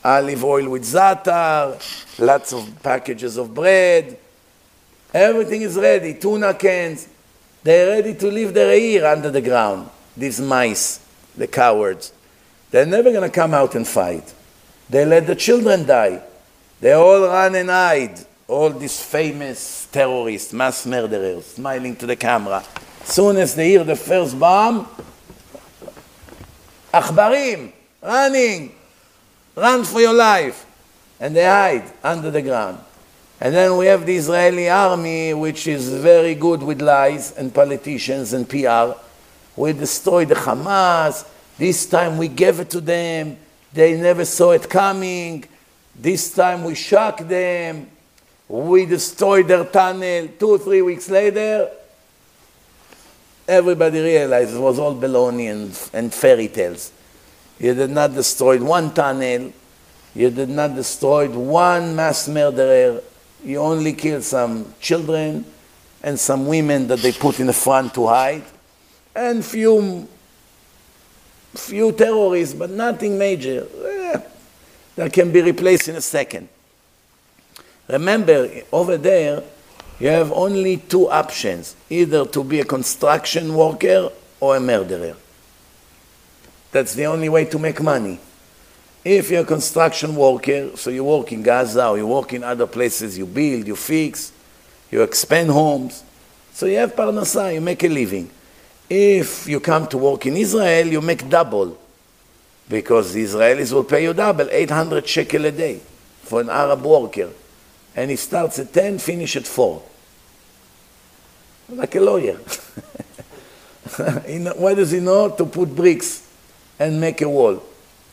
olive oil with zatar, lots of packages of bread. Everything is ready, tuna cans. They're ready to leave their ear under the ground. These mice, the cowards. They're never going to come out and fight. They let the children die. They all run and hide. All these famous terrorists, mass murderers, smiling to the camera. As soon as they hear the first bomb, Achbarim, running. Run for your life. And they hide under the ground. And then we have the Israeli army, which is very good with lies and politicians and PR. We destroyed the Hamas. This time we gave it to them. They never saw it coming. This time we shocked them. We destroyed their tunnel. 2 or 3 weeks later, everybody realized it was all baloney and fairy tales. You did not destroy one tunnel. You did not destroy one mass murderer. You only killed some children and some women that they put in the front to hide, and few terrorists, but nothing major. That can be replaced in a second. Remember, over there, you have only 2 options, either to be a construction worker or a murderer. That's the only way to make money. If you're a construction worker, so you work in Gaza, or you work in other places, you build, you fix, you expand homes, so you have parnasa, you make a living. If you come to work in Israel, you make double, because the Israelis will pay you double, 800 shekel a day for an Arab worker. And he starts at 10, finishes at 4. Like a lawyer. Why does he know? To put bricks and make a wall.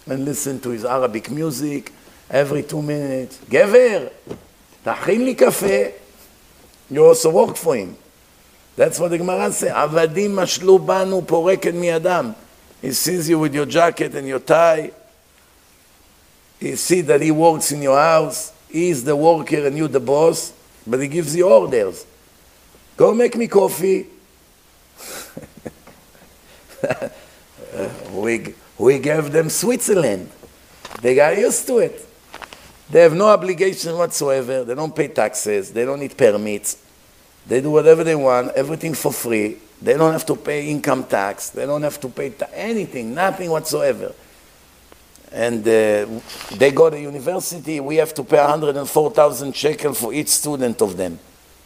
And listen to his Arabic music every 2 minutes. Gever, tachin li kafe. You also work for him. That's what the Gemara says. Avadim mashlu banu poreket miadam. He sees you with your jacket and your tie. He sees that he works in your house. He is the worker and you the boss, but he gives you orders. Go make me coffee. We gave them Switzerland. They got used to it. They have no obligation whatsoever. They don't pay taxes. They don't need permits. They do whatever they want, everything for free. They don't have to pay income tax. They don't have to pay anything, nothing whatsoever. And they go to university. We have to pay 104,000 shekel for each student of them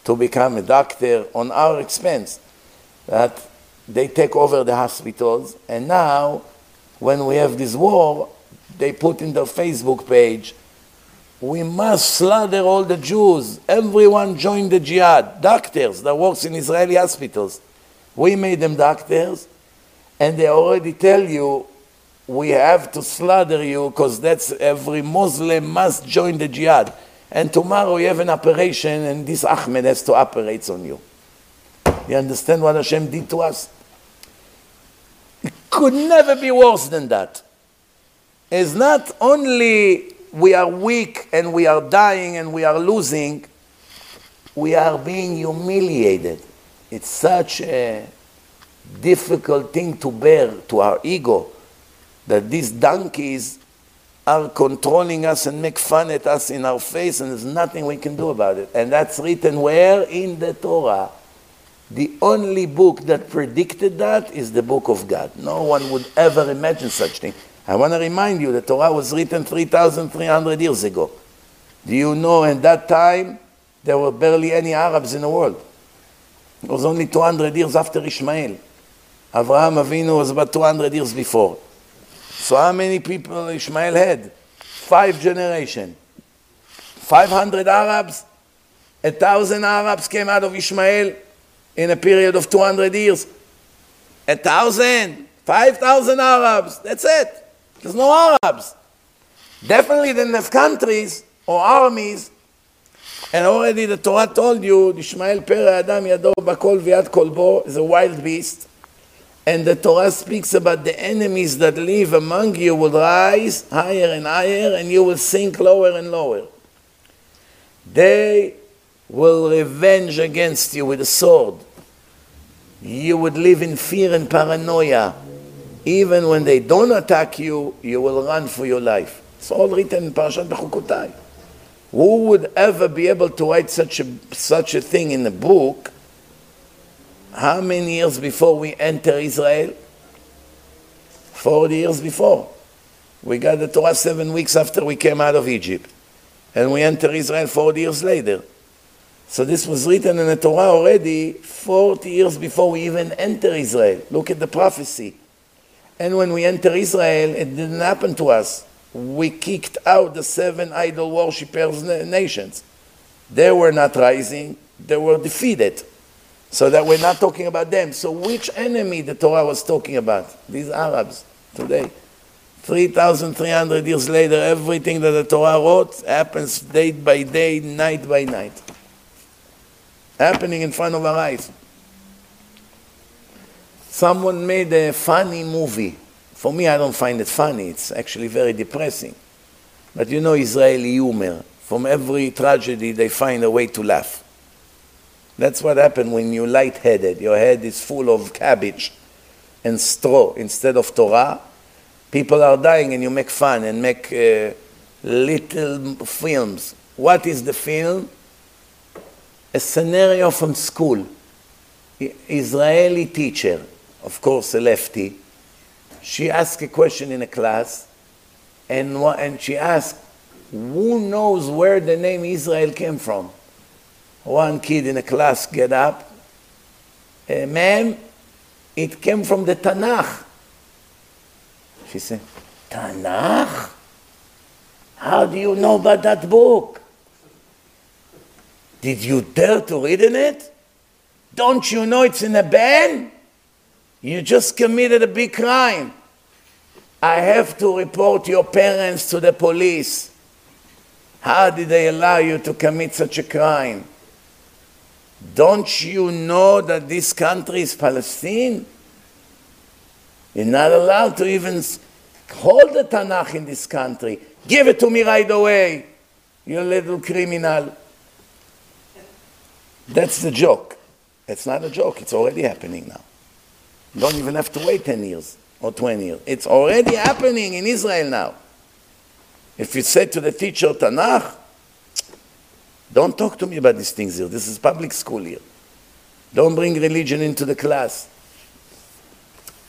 to become a doctor on our expense. That they take over the hospitals. And now, when we have this war, they put in their Facebook page, we must slaughter all the Jews. Everyone join the jihad. Doctors that works in Israeli hospitals. We made them doctors, and they already tell you, we have to slaughter you because that's every Muslim must join the jihad. And tomorrow you have an operation, and this Ahmed has to operate on you. You understand what Hashem did to us? It could never be worse than that. It's not only we are weak and we are dying and we are losing, we are being humiliated. It's such a difficult thing to bear to our ego that these donkeys are controlling us and make fun at us in our face, and there's nothing we can do about it. And that's written where? In the Torah. The only book that predicted that is the book of God. No one would ever imagine such thing. I want to remind you, the Torah was written 3,300 years ago. Do you know, at that time, there were barely any Arabs in the world. It was only 200 years after Ishmael. Avraham Avinu was about 200 years before. So how many people Ishmael had? 5 generations. 500 Arabs? 1,000 Arabs came out of Ishmael in a period of 200 years. 1,000? 5,000 Arabs? That's it. There's no Arabs. Definitely didn't have countries or armies. And already the Torah told you, Ishmael Pera Adam Yado Bakol Viad Kolbo is a wild beast. And the Torah speaks about the enemies that live among you will rise higher and higher, and you will sink lower and lower. They will revenge against you with a sword. You would live in fear and paranoia. Even when they don't attack you, you will run for your life. It's all written in Parashat Bechukotai. Who would ever be able to write such a thing in a book? How many years before we enter Israel? 40 years before. We got the Torah 7 weeks after we came out of Egypt. And we enter Israel 40 years later. So this was written in the Torah already 40 years before we even enter Israel. Look at the prophecy. And when we enter Israel, it didn't happen to us. We kicked out the 7 idol worshippers nations. They were not rising. They were defeated. So that we're not talking about them. So which enemy the Torah was talking about? These Arabs today. 3,300 years later, everything that the Torah wrote happens day by day, night by night. Happening in front of our eyes. Someone made a funny movie. For me, I don't find it funny. It's actually very depressing. But you know Israeli humor. From every tragedy, they find a way to laugh. That's what happened when you're lightheaded. Your head is full of cabbage and straw instead of Torah. People are dying and you make fun and make little films. What is the film? A scenario from school. Israeli teacher, of course a lefty, she asked a question in a class and she asked, who knows where the name Israel came from? One kid in a class get up, ma'am, it came from the Tanakh. She said, Tanakh? How do you know about that book? Did you dare to read in it? Don't you know it's in a ban? You just committed a big crime. I have to report your parents to the police. How did they allow you to commit such a crime? Don't you know that this country is Palestine? You're not allowed to even hold the Tanakh in this country. Give it to me right away, you little criminal. That's the joke. It's not a joke. It's already happening now. You don't even have to wait 10 years or 20 years. It's already happening in Israel now. If you say to the teacher, Tanakh, don't talk to me about these things here. This is public school here. Don't bring religion into the class.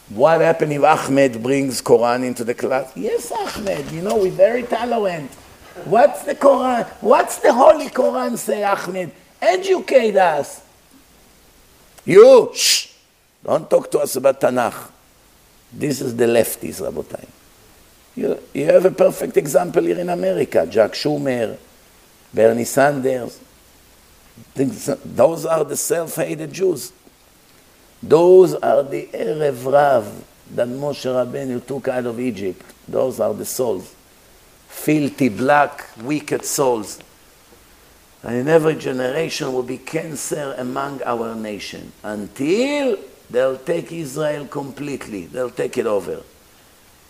What happened if Ahmed brings Quran into the class? Yes, Ahmed, you know, we're very tolerant. What's the Quran? What's the Holy Quran say, Ahmed? Educate us. You, shh, don't talk to us about Tanakh. This is the lefties, Rabotai. You have a perfect example here in America. Jack Schumer, Bernie Sanders. Those are the self-hated Jews. Those are the Erev Rav that Moshe Rabbeinu took out of Egypt. Those are the souls. Filthy, black, wicked souls. And in every generation will be cancer among our nation until they'll take Israel completely. They'll take it over.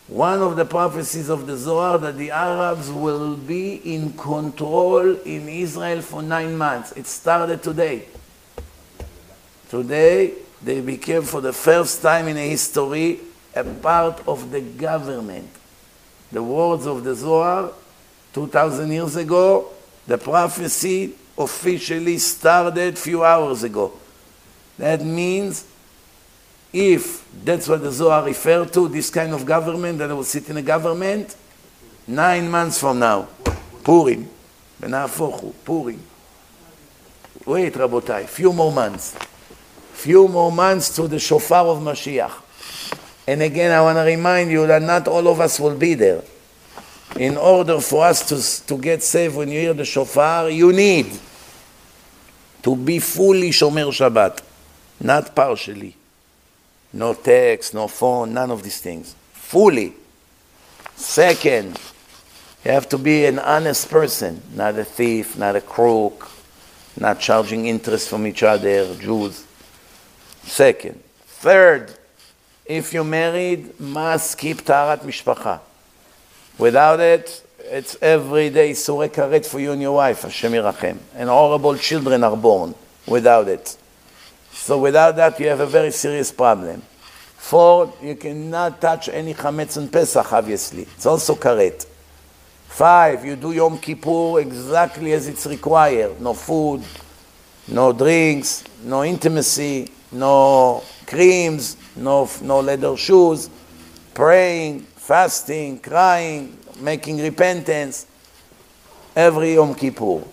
One of the prophecies of the Zohar that the Arabs will be in control in Israel for 9 months. It started today. Today, they became for the first time in history a part of the government. The words of the Zohar 2,000 years ago, the prophecy officially started a few hours ago. That means if that's what the Zohar referred to, this kind of government, that I will sit in a government, 9 months from now. Purim. Benafochu. Purim. Wait, Rabotai, few more months. Few more months to the shofar of Mashiach. And again, I want to remind you that not all of us will be there. In order for us to get saved when you hear the shofar, you need to be fully Shomer Shabbat, not partially. No text, no phone, none of these things. Fully. Second, you have to be an honest person, not a thief, not a crook, not charging interest from each other, Jews. Second. Third, if you're married, must keep taharat mishpacha. Without it, it's every day surei karet for you and your wife, Hashem Yirachem. And horrible children are born without it. So without that, you have a very serious problem. Fourth, you cannot touch any chametz and Pesach, obviously. It's also karet. Five, you do Yom Kippur exactly as it's required. No food, no drinks, no intimacy, no creams, no leather shoes, praying, fasting, crying, making repentance, every Yom Kippur.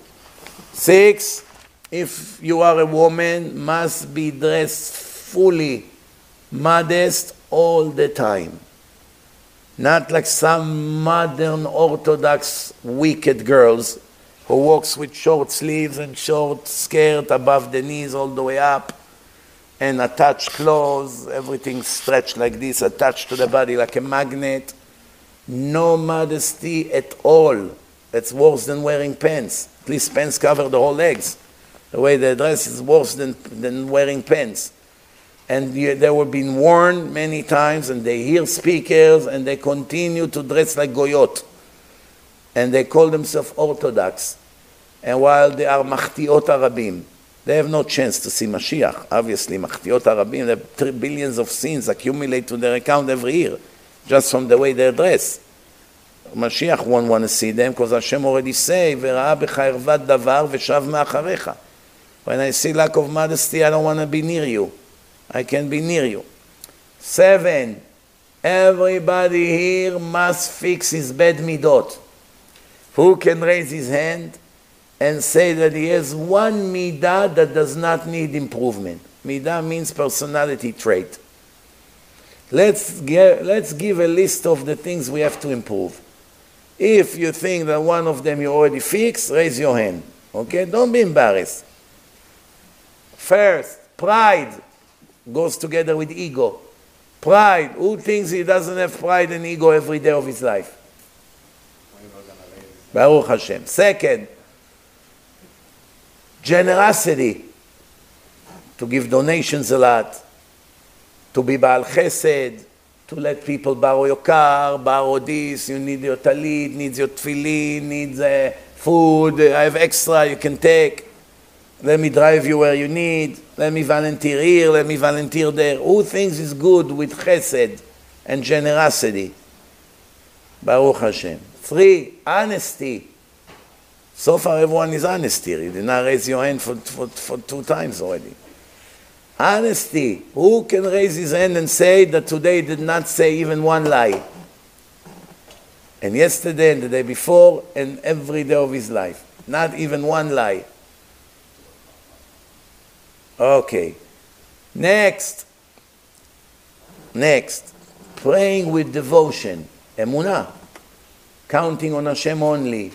Six, if you are a woman, must be dressed fully, modest all the time. Not like some modern Orthodox wicked girls who walks with short sleeves and short skirt above the knees all the way up. and attached clothes, everything stretched like this, attached to the body like a magnet. No modesty at all. That's worse than wearing pants. At least pants cover the whole legs. The way they dress is worse than wearing pants. And they were being warned many times, and they hear speakers, and they continue to dress like goyot. And they call themselves Orthodox. And while they are Machtiot Arabim, they have no chance to see Mashiach. Obviously, Machtiot Arabim, they have billions of sins accumulate to their account every year, just from the way they dress. Mashiach won't want to see them, because Hashem already said, V'ra'a b'cha ervat davar v'shav ma'acharecha. When I see lack of modesty, I don't want to be near you. I can't be near you. 7, everybody here must fix his bad midot. Who can raise his hand and say that he has one midah that does not need improvement? Midah means personality trait. Let's give a list of the things we have to improve. If you think that one of them you already fixed, raise your hand. Okay? Don't be embarrassed. First, pride goes together with ego. Pride. Who thinks he doesn't have pride and ego every day of his life? Baruch Hashem. Second, generosity. To give donations a lot. To be Baal Chesed. To let people borrow your car, borrow this. You need your talit, needs your tefillin, needs food. I have extra you can take. Let me drive you where you need. Let me volunteer here. Let me volunteer there. Who thinks is good with chesed and generosity? Baruch Hashem. 3, honesty. So far, everyone is honest here. You did not raise your hand for 2 times already. Honesty. Who can raise his hand and say that today did not say even one lie? And yesterday and the day before and every day of his life. Not even one lie. Okay, next, praying with devotion, emunah, counting on Hashem only,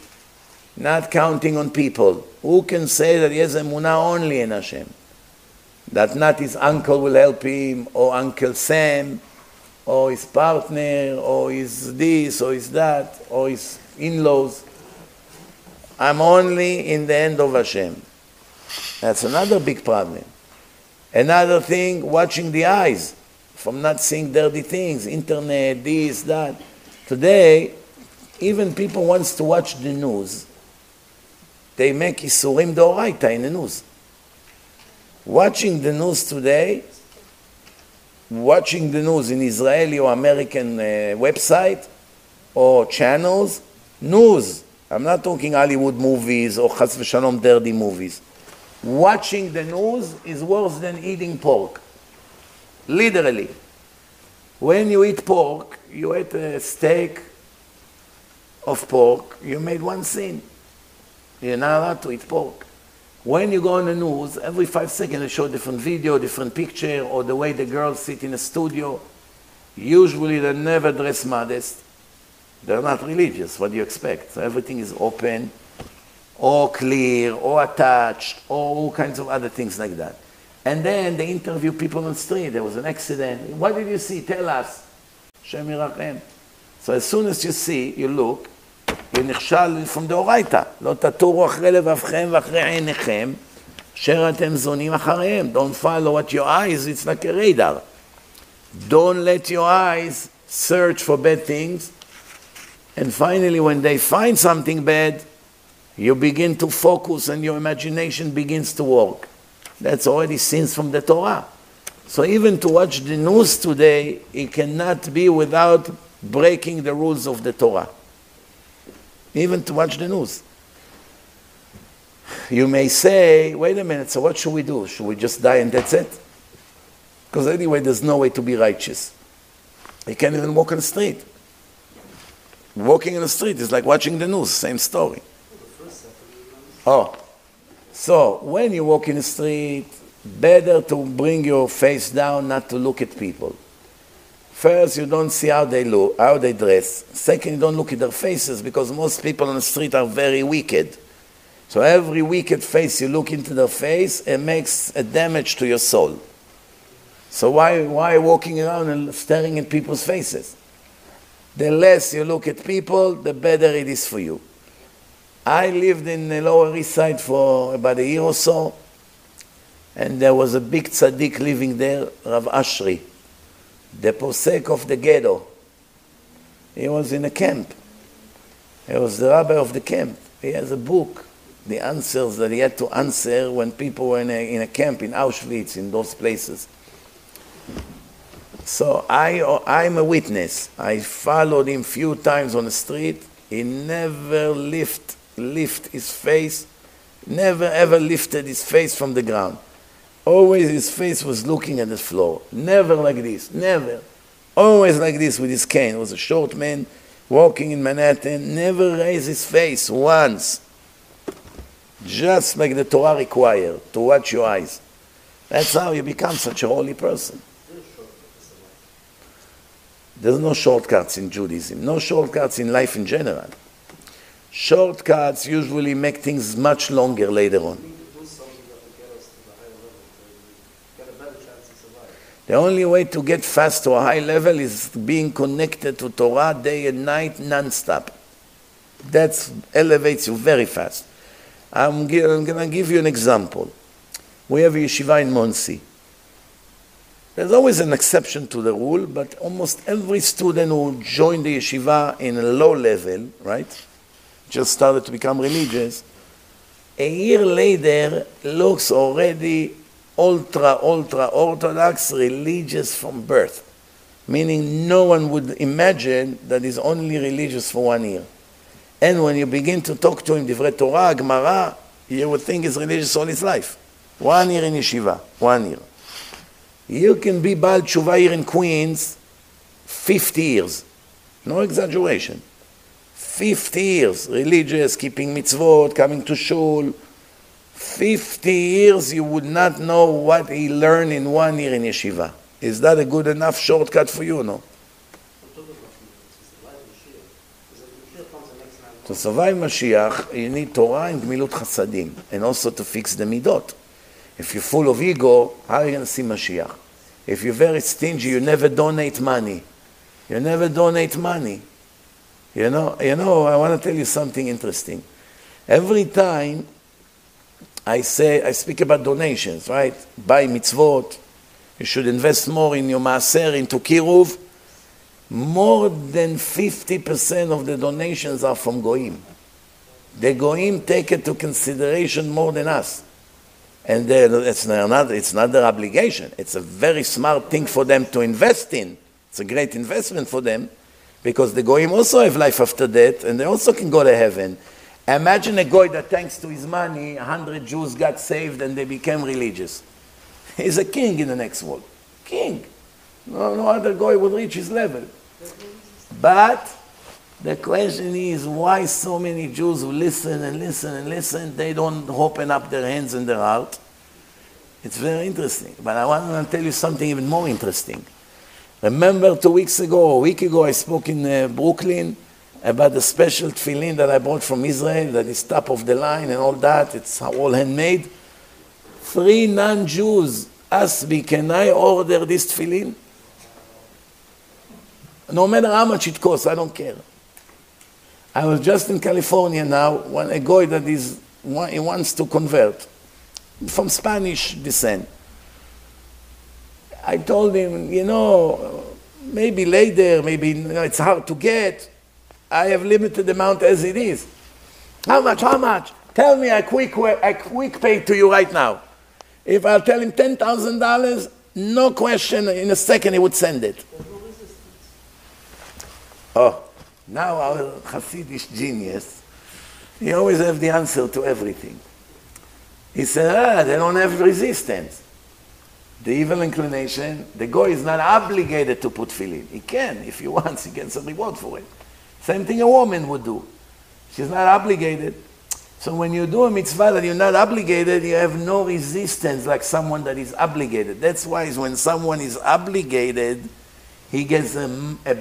not counting on people. Who can say that he has emunah only in Hashem? That not his uncle will help him, or Uncle Sam, or his partner, or his this, or his that, or his in-laws. I'm only in the hand of Hashem. That's another big problem. Another thing, watching the eyes from not seeing dirty things, internet, this, that. Today, even people wants to watch the news. They make Isurim Doraita in the news. Watching the news today, watching the news in Israeli or American website or channels, news. I'm not talking Hollywood movies or Chas v'Shalom dirty movies. Watching the news is worse than eating pork. Literally. When you eat pork, you ate a steak of pork, you made one sin. You're not allowed to eat pork. When you go on the news, every 5 seconds they show a different video, different picture, or the way the girls sit in a studio. Usually they never dress modest. They're not religious. What do you expect? So everything is open, or clear, or attached, or all kinds of other things like that. And then they interview people on the street. There was an accident. What did you see? Tell us. Shem Yirachem. So as soon as you see, you look, you נכשל from the Oraita. לא תתורו אחרי לבבכם ואחרי עיניכם, אשר אתם זונים אחריהם. Don't follow what your eyes, it's like a radar. Don't let your eyes search for bad things. And finally, when they find something bad, you begin to focus and your imagination begins to work. That's already sins from the Torah. So even to watch the news today, it cannot be without breaking the rules of the Torah. Even to watch the news. You may say, wait a minute, so what should we do? Should we just die and that's it? Because anyway, there's no way to be righteous. You can't even walk on the street. Walking on the street is like watching the news, same story. Oh, so when you walk in the street, better to bring your face down, not to look at people. First, you don't see how they look, how they dress. Second, you don't look at their faces, because most people on the street are very wicked. So every wicked face, you look into their face, it makes a damage to your soul. So why walking around and staring at people's faces? The less you look at people, the better it is for you. I lived in the Lower East Side for about a year or so, and there was a big tzaddik living there, Rav Ashri, the posek of the ghetto. He was in a camp. He was the rabbi of the camp. He has a book, the answers that he had to answer when people were in a camp in Auschwitz, in those places. So I'm a witness. I followed him a few times on the street. He never lift his face, never ever lifted his face from the ground. Always his face was looking at the floor. Never like this, never. Always like this with his cane. He was a short man walking in Manhattan, never raised his face once. Just like the Torah required, to watch your eyes. That's how you become such a holy person. There's no shortcuts in Judaism, no shortcuts in life in general. Shortcuts usually make things much longer later on. The only way to get fast to a high level is being connected to Torah day and night, non-stop. That elevates you very fast. I'm going to give you an example. We have a yeshiva in Monsey. There's always an exception to the rule, but almost every student who joined the yeshiva in a low level, right, just started to become religious, a year later looks already ultra-orthodox, religious from birth, meaning no one would imagine that he's only religious for 1 year. And when you begin to talk to him, Divrei Torah, Gemara, you would think he's religious all his life. 1 year in yeshiva, 1 year. You can be Baal Tshuva here in Queens 50 years. No exaggeration. 50 years, religious, keeping mitzvot, coming to shul. 50 years, you would not know what he learned in 1 year in yeshiva. Is that a good enough shortcut for you or no? To survive Mashiach, you need Torah and Gemilut Chasadim, and also to fix the midot. If you're full of ego, how are you going to see Mashiach? If you're very stingy, you never donate money. You never donate money. You know. I want to tell you something interesting. Every time I speak about donations, right? Buy mitzvot. You should invest more in your maaser, into kiruv. More than 50% of the donations are from goyim. The goyim take it to consideration more than us. And it's not their obligation. It's a very smart thing for them to invest in. It's a great investment for them, because the goyim also have life after death, and they also can go to heaven. Imagine a goy that thanks to his money, 100 Jews got saved and they became religious. He's a king in the next world. King. No other goy would reach his level. But the question is, why so many Jews who listen and listen and listen, they don't open up their hands and their heart? It's very interesting. But I want to tell you something even more interesting. Remember a week ago, I spoke in Brooklyn about the special tefillin that I brought from Israel, that is top of the line and all that. It's all handmade. 3 non-Jews asked me, can I order this tefillin? No matter how much it costs, I don't care. I was just in California now, when a guy that wants to convert from Spanish descent. I told him, you know, maybe later, maybe, you know, it's hard to get. I have limited amount as it is. How much? Tell me a quick pay to you right now. If I'll tell him $10,000, no question, in a second he would send it. Oh. Now our Hasidic genius, he always have the answer to everything. He said, they don't have resistance. The evil inclination, the goy is not obligated to put tefillin. He can, if he wants, he gets a reward for it. Same thing a woman would do. She's not obligated. So when you do a mitzvah that you're not obligated, you have no resistance like someone that is obligated. That's why when someone is obligated, he gets a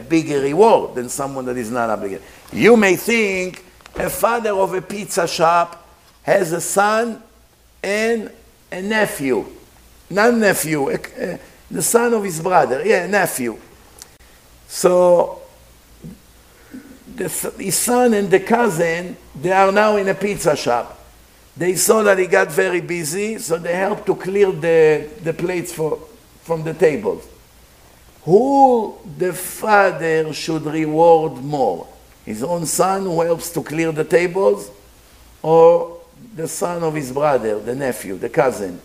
bigger reward than someone that is not obligated. You may think a father of a pizza shop has a son and a nephew. Not nephew, a, a, the son of his brother, yeah, nephew. So his son and the cousin, they are now in a pizza shop. They saw that he got very busy, so they helped to clear the plates from the tables. Who the father should reward more? His own son who helps to clear the tables, or the son of his brother, the nephew, the cousin?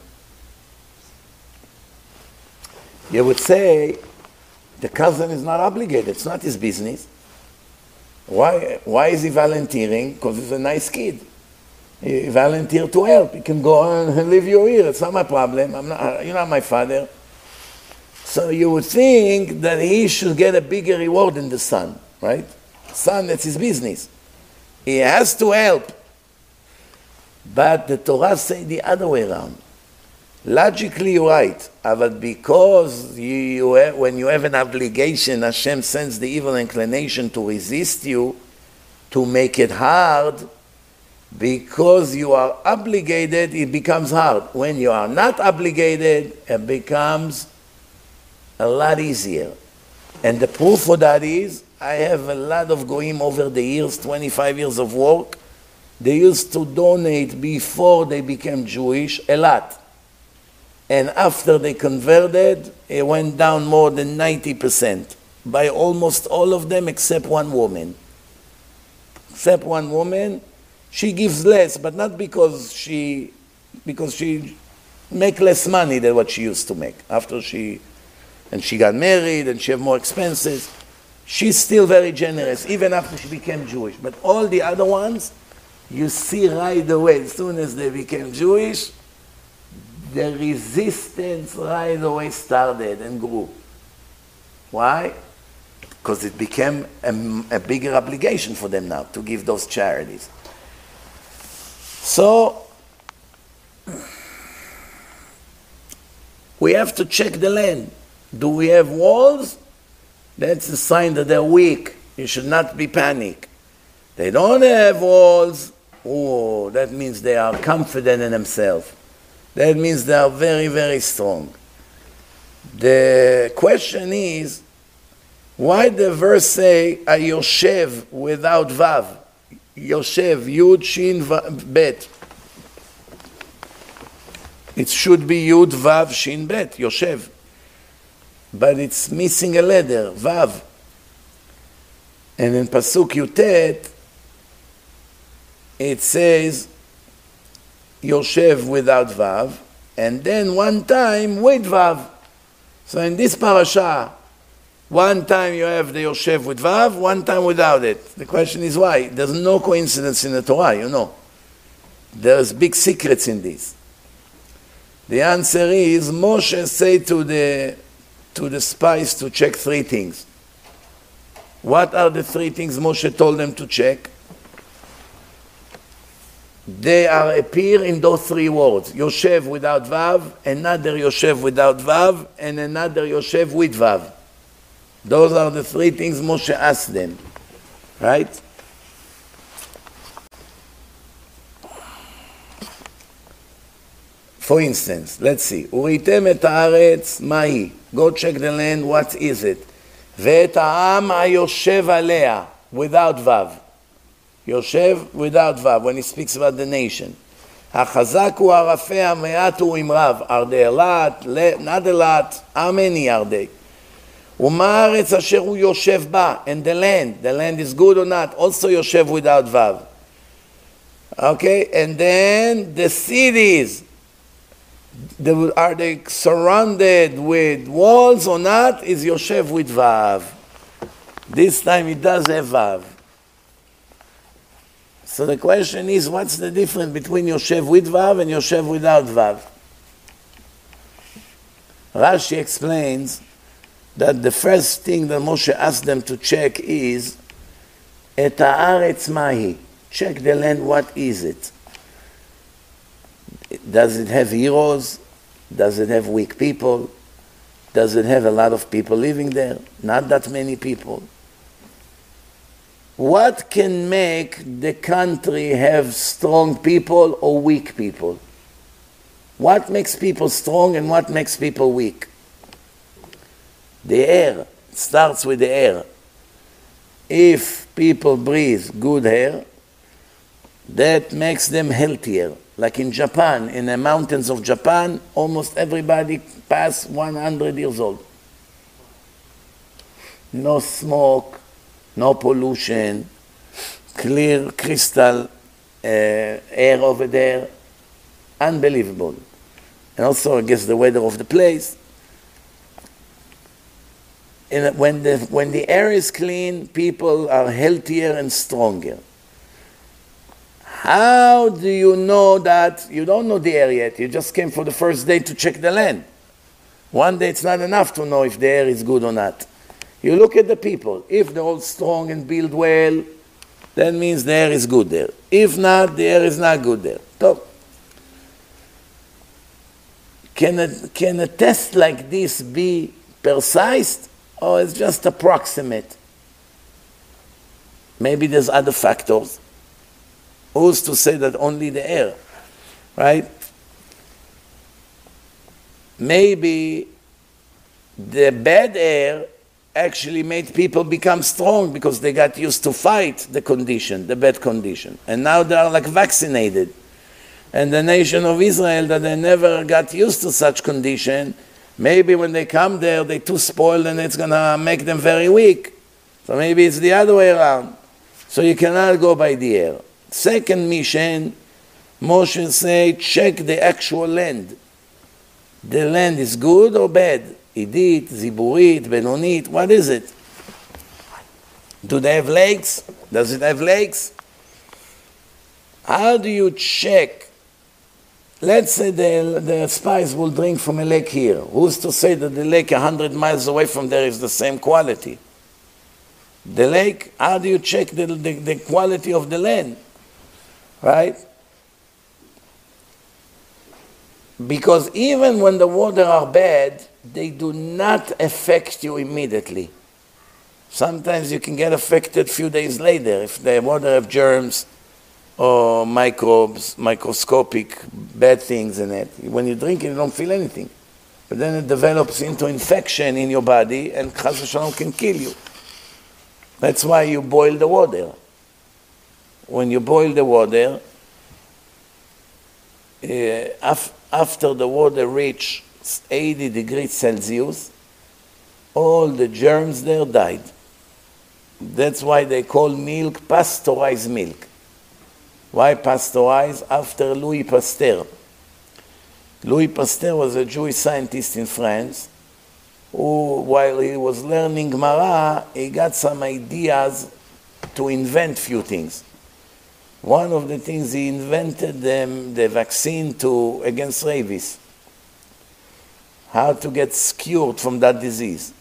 You would say, the cousin is not obligated, it's not his business. Why is he volunteering? Because he's a nice kid. He volunteered to help. He can go and leave you here, it's not my problem. You're not my father. So you would think that he should get a bigger reward than the son, right? Son, that's his business. He has to help. But the Torah says the other way around. Logically, you're right. But because when you have an obligation, Hashem sends the evil inclination to resist you, to make it hard. Because you are obligated, it becomes hard. When you are not obligated, it becomes a lot easier. And the proof for that is, I have a lot of goyim over the years, 25 years of work. They used to donate before they became Jewish, a lot. And after they converted, it went down more than 90%, by almost all of them except one woman. Except one woman, she gives less, but not because she make less money than what she used to make. After she got married and she had more expenses, she's still very generous, even after she became Jewish. But all the other ones, you see right away, as soon as they became Jewish, the resistance right away started and grew. Why? Because it became a bigger obligation for them now to give those charities. So, we have to check the land. Do we have walls? That's a sign that they're weak. You should not be panicked. They don't have walls. Oh, that means they are confident in themselves. That means they are very, very strong. The question is, why the verse say, Yoshev without Vav? Yoshev, Yud, Shin, Bet. It should be Yud, Vav, Shin, Bet, Yoshev. But it's missing a letter, Vav. And in Pasuk Yutet, it says, Yoshev without Vav, and then one time with Vav. So in this parasha, one time you have the Yoshev with Vav, one time without it. The question is why? There's no coincidence in the Torah, you know. There's big secrets in this. The answer is, Moshe said to the spies to check three things. What are the three things Moshe told them to check? They appear in those three words, Yoshev without Vav, another Yoshev without Vav, and another Yoshev with Vav. Those are the three things Moshe asked them, right? For instance, let's see, Uritem et haaretz mahi, go check the land, what is it? Ve'et ha'am ha'yoshev alea, without Vav. Yoshev without Vav, when he speaks about the nation. Hachazak hu harafeh, hameat hu imrav. Are they a lot? Not a lot. How many are they? Uma'aretz asher hu yoshev ba. And the land. The land is good or not. Also Yoshev without Vav. Okay? And then the cities. Are they surrounded with walls or not? Is Yoshev with Vav. This time it does have Vav. So the question is, what's the difference between Yoshev with Vav and Yoshev without Vav? Rashi explains that the first thing that Moshe asked them to check is, Et haaretz mahi. Check the land, what is it? Does it have heroes? Does it have weak people? Does it have a lot of people living there? Not that many people. What can make the country have strong people or weak people? What makes people strong and what makes people weak? The air starts with the air. If people breathe good air, that makes them healthier. Like in Japan, in the mountains of Japan, almost everybody passed 100 years old. No smoke, no pollution, clear crystal air over there. Unbelievable. And also, I guess, the weather of the place. And when the air is clean, people are healthier and stronger. How do you know that? You don't know the air yet. You just came for the first day to check the land. One day it's not enough to know if the air is good or not. You look at the people. If they're all strong and build well, that means the air is good there. If not, the air is not good there. So, can a test like this be precise, or it's just approximate? Maybe there's other factors. Who's to say that only the air, right? Maybe the bad air actually made people become strong because they got used to fight the condition, the bad condition. And now they are like vaccinated. And the nation of Israel, that they never got used to such condition, maybe when they come there, they're too spoiled and it's going to make them very weak. So maybe it's the other way around. So you cannot go by the air. Second mission, Moshe said, check the actual land. The land is good or bad? Idit, Ziburit, Benonit, what is it? Do they have lakes? Does it have lakes? How do you check? Let's say the spies will drink from a lake here. Who's to say that the lake 100 miles away from there is the same quality? The lake, how do you check the quality of the land? Right? Because even when the water are bad, they do not affect you immediately. Sometimes you can get affected a few days later if the water have germs or microbes, microscopic bad things in it. When you drink it, you don't feel anything. But then it develops into infection in your body and Chas v'Shalom can kill you. That's why you boil the water. When you boil the water, after the water reaches 80 degrees Celsius, all the germs there died. That's why they call milk pasteurized milk. Why pasteurized? After Louis Pasteur. Louis Pasteur was a Jewish scientist in France who, while he was learning Gemara, he got some ideas to invent few things. One of the things he invented, the vaccine against rabies. How to get cured from that disease.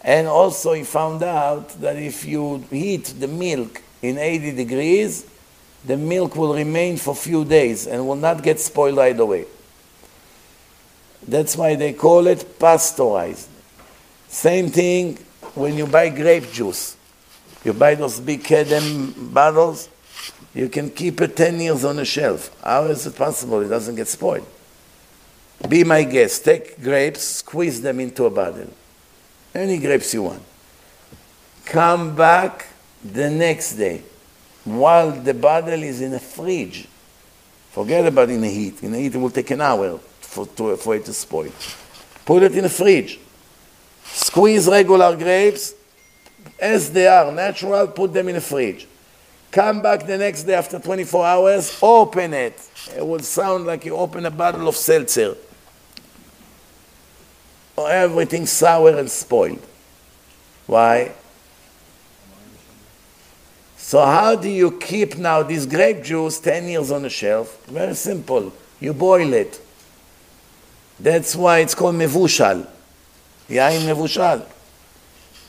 And also he found out that if you heat the milk in 80 degrees, the milk will remain for a few days and will not get spoiled right away. That's why they call it pasteurized. Same thing when you buy grape juice. You buy those big Kedem bottles, you can keep it 10 years on the shelf. How is it possible it doesn't get spoiled? Be my guest. Take grapes, squeeze them into a bottle. Any grapes you want. Come back the next day while the bottle is in the fridge. Forget about in the heat. In the heat it will take an hour for it to spoil. Put it in the fridge. Squeeze regular grapes as they are, natural, put them in the fridge. Come back the next day after 24 hours, open it. It would sound like you open a bottle of seltzer. Or everything sour and spoiled. Why? So how do you keep now this grape juice 10 years on the shelf? Very simple. You boil it. That's why it's called mevushal. Yain mevushal.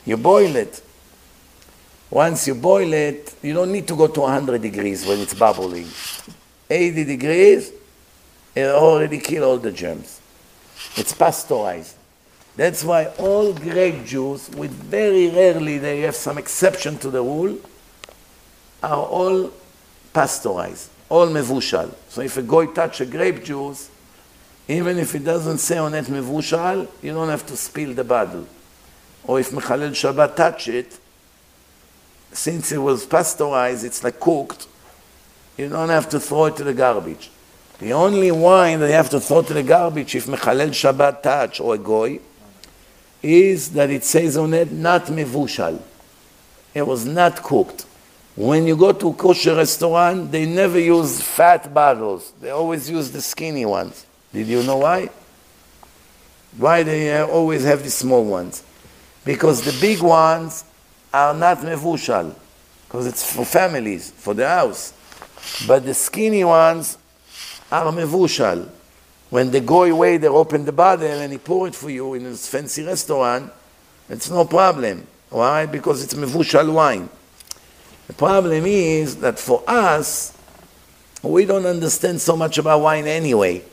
You boil it. Once you boil it, you don't need to go to 100 degrees when it's bubbling. 80 degrees, it already killed all the germs. It's pasteurized. That's why all grape juice, with very rarely they have some exception to the rule, are all pasteurized, all mevushal. So if a goy touch a grape juice, even if it doesn't say on it mevushal, you don't have to spill the bottle. or if Mechalel Shabbat touch it, since it was pasteurized, it's like cooked, you don't have to throw it to the garbage. The only wine that you have to throw to the garbage if Mechalel Shabbat touch or a goy is that it says on it, not mevushal. It was not cooked. When you go to a kosher restaurant, they never use fat bottles. They always use the skinny ones. Did you know why? Why they always have the small ones? Because the big ones are not mevushal, because it's for families, for the house. But the skinny ones are mevushal. When the goy waiter open the bottle and he pour it for you in his fancy restaurant, it's no problem. Why? Because it's mevushal wine. The problem is that for us, we don't understand so much about wine anyway.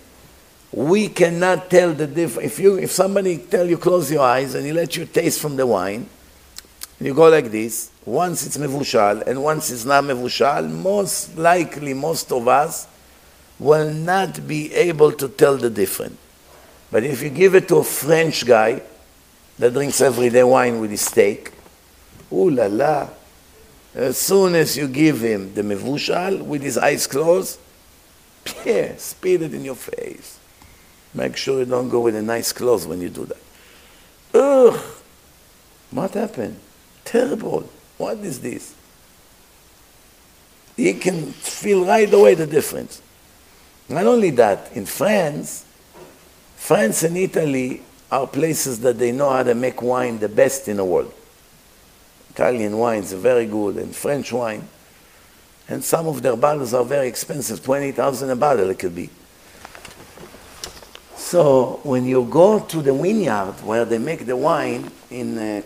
We cannot tell the difference. If somebody tell you close your eyes and he let you taste from the wine, you go like this, once it's mevushal and once it's not mevushal, most likely most of us will not be able to tell the difference. But if you give it to a French guy that drinks every day wine with his steak, ooh la la, as soon as you give him the mevushal with his eyes closed, yeah, spit it in your face. Make sure you don't go with a nice clothes when you do that. Ugh! What happened? Terrible. What is this? You can feel right away the difference. Not only that, in France and Italy are places that they know how to make wine the best in the world. Italian wines are very good, and French wine. And some of their bottles are very expensive, 20,000 a bottle it could be. So when you go to the vineyard where they make the wine in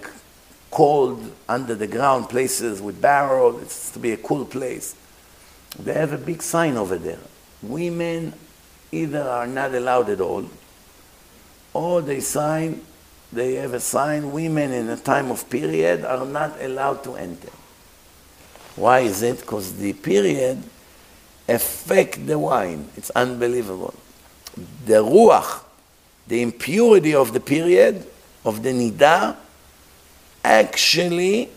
cold, under the ground places with barrels, it's to be a cool place, they have a big sign over there. Women either are not allowed at all, or they have a sign, women in a time of period are not allowed to enter. Why is it? Because the period affects the wine. It's unbelievable. The ruach, the impurity of the period, of the nidah, actually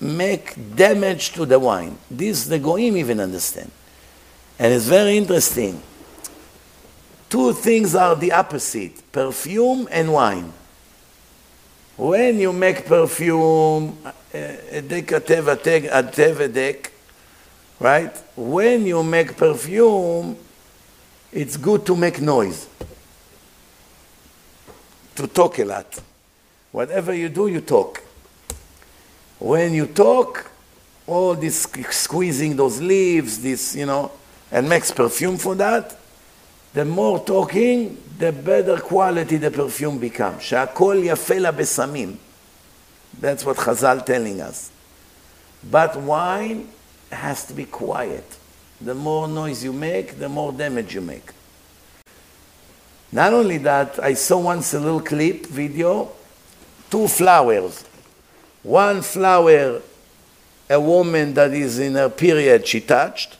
make damage to the wine. This the goyim even understand. And it's very interesting. Two things are the opposite, perfume and wine. When you make perfume, right? When you make perfume, it's good to make noise, to talk a lot. Whatever you do, you talk. When you talk, all this squeezing those leaves, this, you know, and makes perfume for that, the more talking, the better quality the perfume becomes. She'akol yafe la besamim. That's what Chazal telling us. But wine has to be quiet. The more noise you make, the more damage you make. Not only that, I saw once a little clip, video, two flowers. One flower, a woman that is in her period, she touched,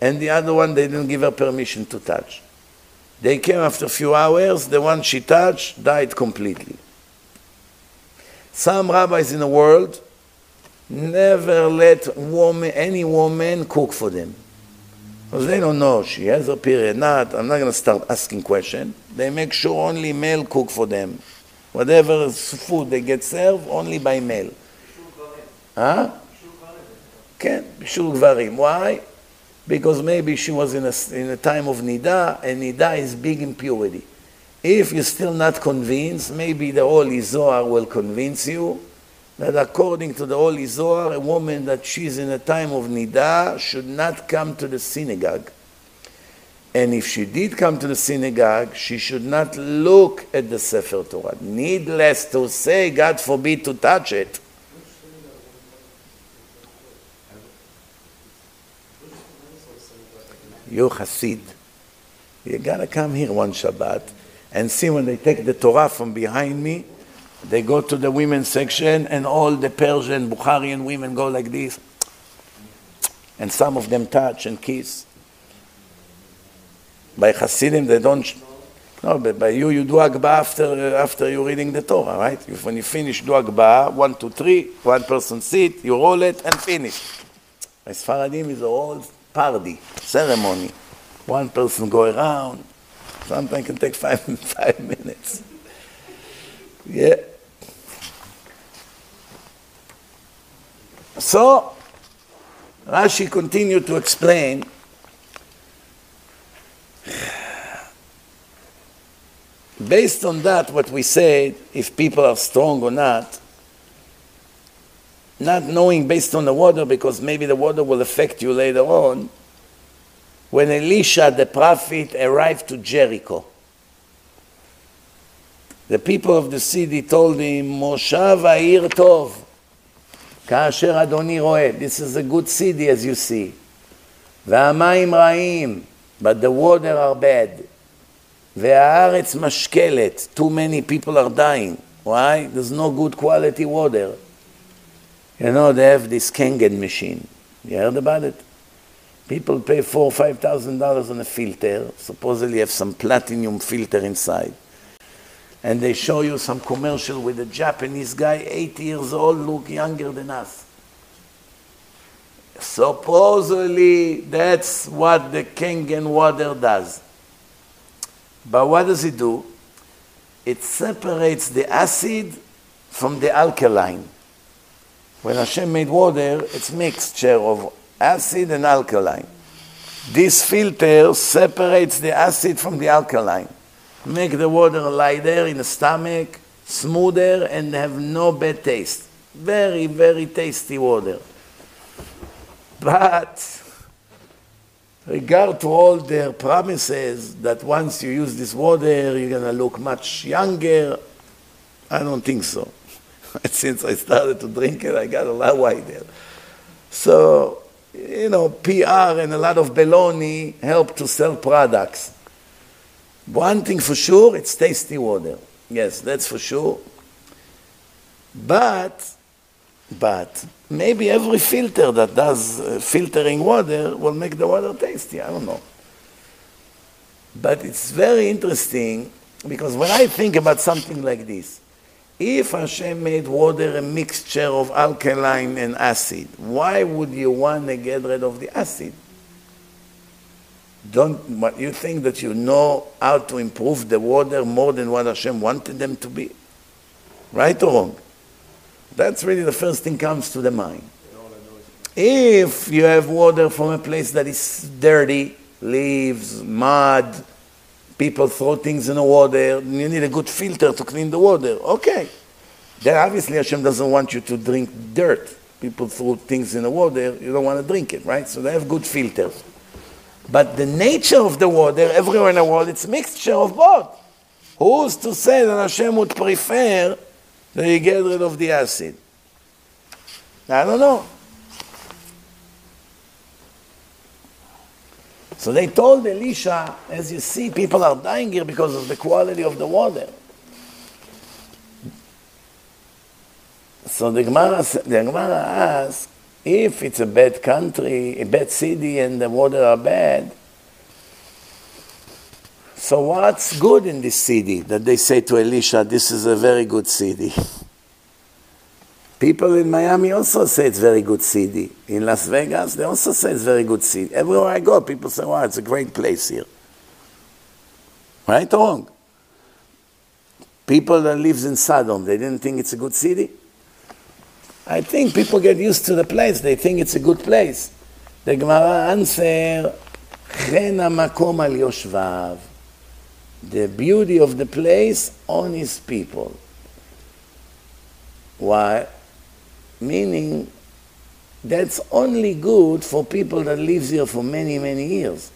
and the other one, they didn't give her permission to touch. They came after a few hours, the one she touched died completely. Some rabbis in the world never let any woman cook for them. Because they don't know, she has a period, not, I'm not going to start asking questions. They make sure only male cook for them. Whatever food they get served, only by male. Huh? Okay, bishul gvarim. Why? Because maybe she was in a time of nidah, and nidah is big impurity. If you're still not convinced, maybe the Holy Zohar will convince you that according to the Holy Zohar, a woman that she's in a time of nidah should not come to the synagogue. And if she did come to the synagogue, she should not look at the Sefer Torah. Needless to say, God forbid to touch it. You Hasid, you gotta come here one Shabbat. And see, when they take the Torah from behind me, they go to the women's section, and all the Persian, Bukharian women go like this. And some of them touch and kiss. By Hasidim, they don't. No, but by you do Agba after you're reading the Torah, right? When you finish, do Agba, 1, 2, 3, one person sit, you roll it and finish. Sfaradim is an old party, ceremony. One person go around. Sometimes it can take five minutes. Yeah. So, Rashi continued to explain. Based on that, what we said, if people are strong or not knowing based on the water, because maybe the water will affect you later on. When Elisha, the prophet, arrived to Jericho, the people of the city told him, Moshav ha'ir tov, ka'asher adoni roeh. This is a good city, as you see. Ve'amayim ra'im, but the water are bad. Ve'ha'aretz mashkelet. Too many people are dying. Why? There's no good quality water. You know, they have this Kangen machine. You heard about it? People pay $4,000 or $5,000 on a filter. Supposedly have some platinum filter inside. And they show you some commercial with a Japanese guy, 80 years old, look younger than us. Supposedly, that's what the Kangen water does. But what does it do? It separates the acid from the alkaline. When Hashem made water, it's mixture of acid and alkaline. This filter separates the acid from the alkaline. Make the water lighter in the stomach, smoother, and have no bad taste. Very, very tasty water. But regard to all their promises that once you use this water, you're going to look much younger, I don't think so. Since I started to drink it, I got a lot wider. So, you know, PR and a lot of baloney help to sell products. One thing for sure, it's tasty water. Yes, that's for sure. But maybe every filter that does filtering water will make the water tasty. I don't know. But it's very interesting because when I think about something like this, if Hashem made water a mixture of alkaline and acid, why would you want to get rid of the acid? Don't you think that you know how to improve the water more than what Hashem wanted them to be? Right or wrong? That's really the first thing comes to the mind. If you have water from a place that is dirty, leaves, mud, people throw things in the water, and you need a good filter to clean the water. Okay. Then obviously Hashem doesn't want you to drink dirt. People throw things in the water, you don't want to drink it, right? So they have good filters. But the nature of the water, everywhere in the world, it's a mixture of both. Who's to say that Hashem would prefer that you get rid of the acid? I don't know. So they told Elisha, as you see, people are dying here because of the quality of the water. So the Gemara asks, if it's a bad country, a bad city, and the water are bad, so what's good in this city that they say to Elisha, this is a very good city? People in Miami also say it's a very good city. In Las Vegas, they also say it's a very good city. Everywhere I go, people say, wow, it's a great place here. Right or wrong? People that live in Sodom, they didn't think it's a good city? I think people get used to the place. They think it's a good place. The Gemara answer, Chena makom al yoshvav. The beauty of the place on his people. Why? Meaning, that's only good for people that live here for many, many years.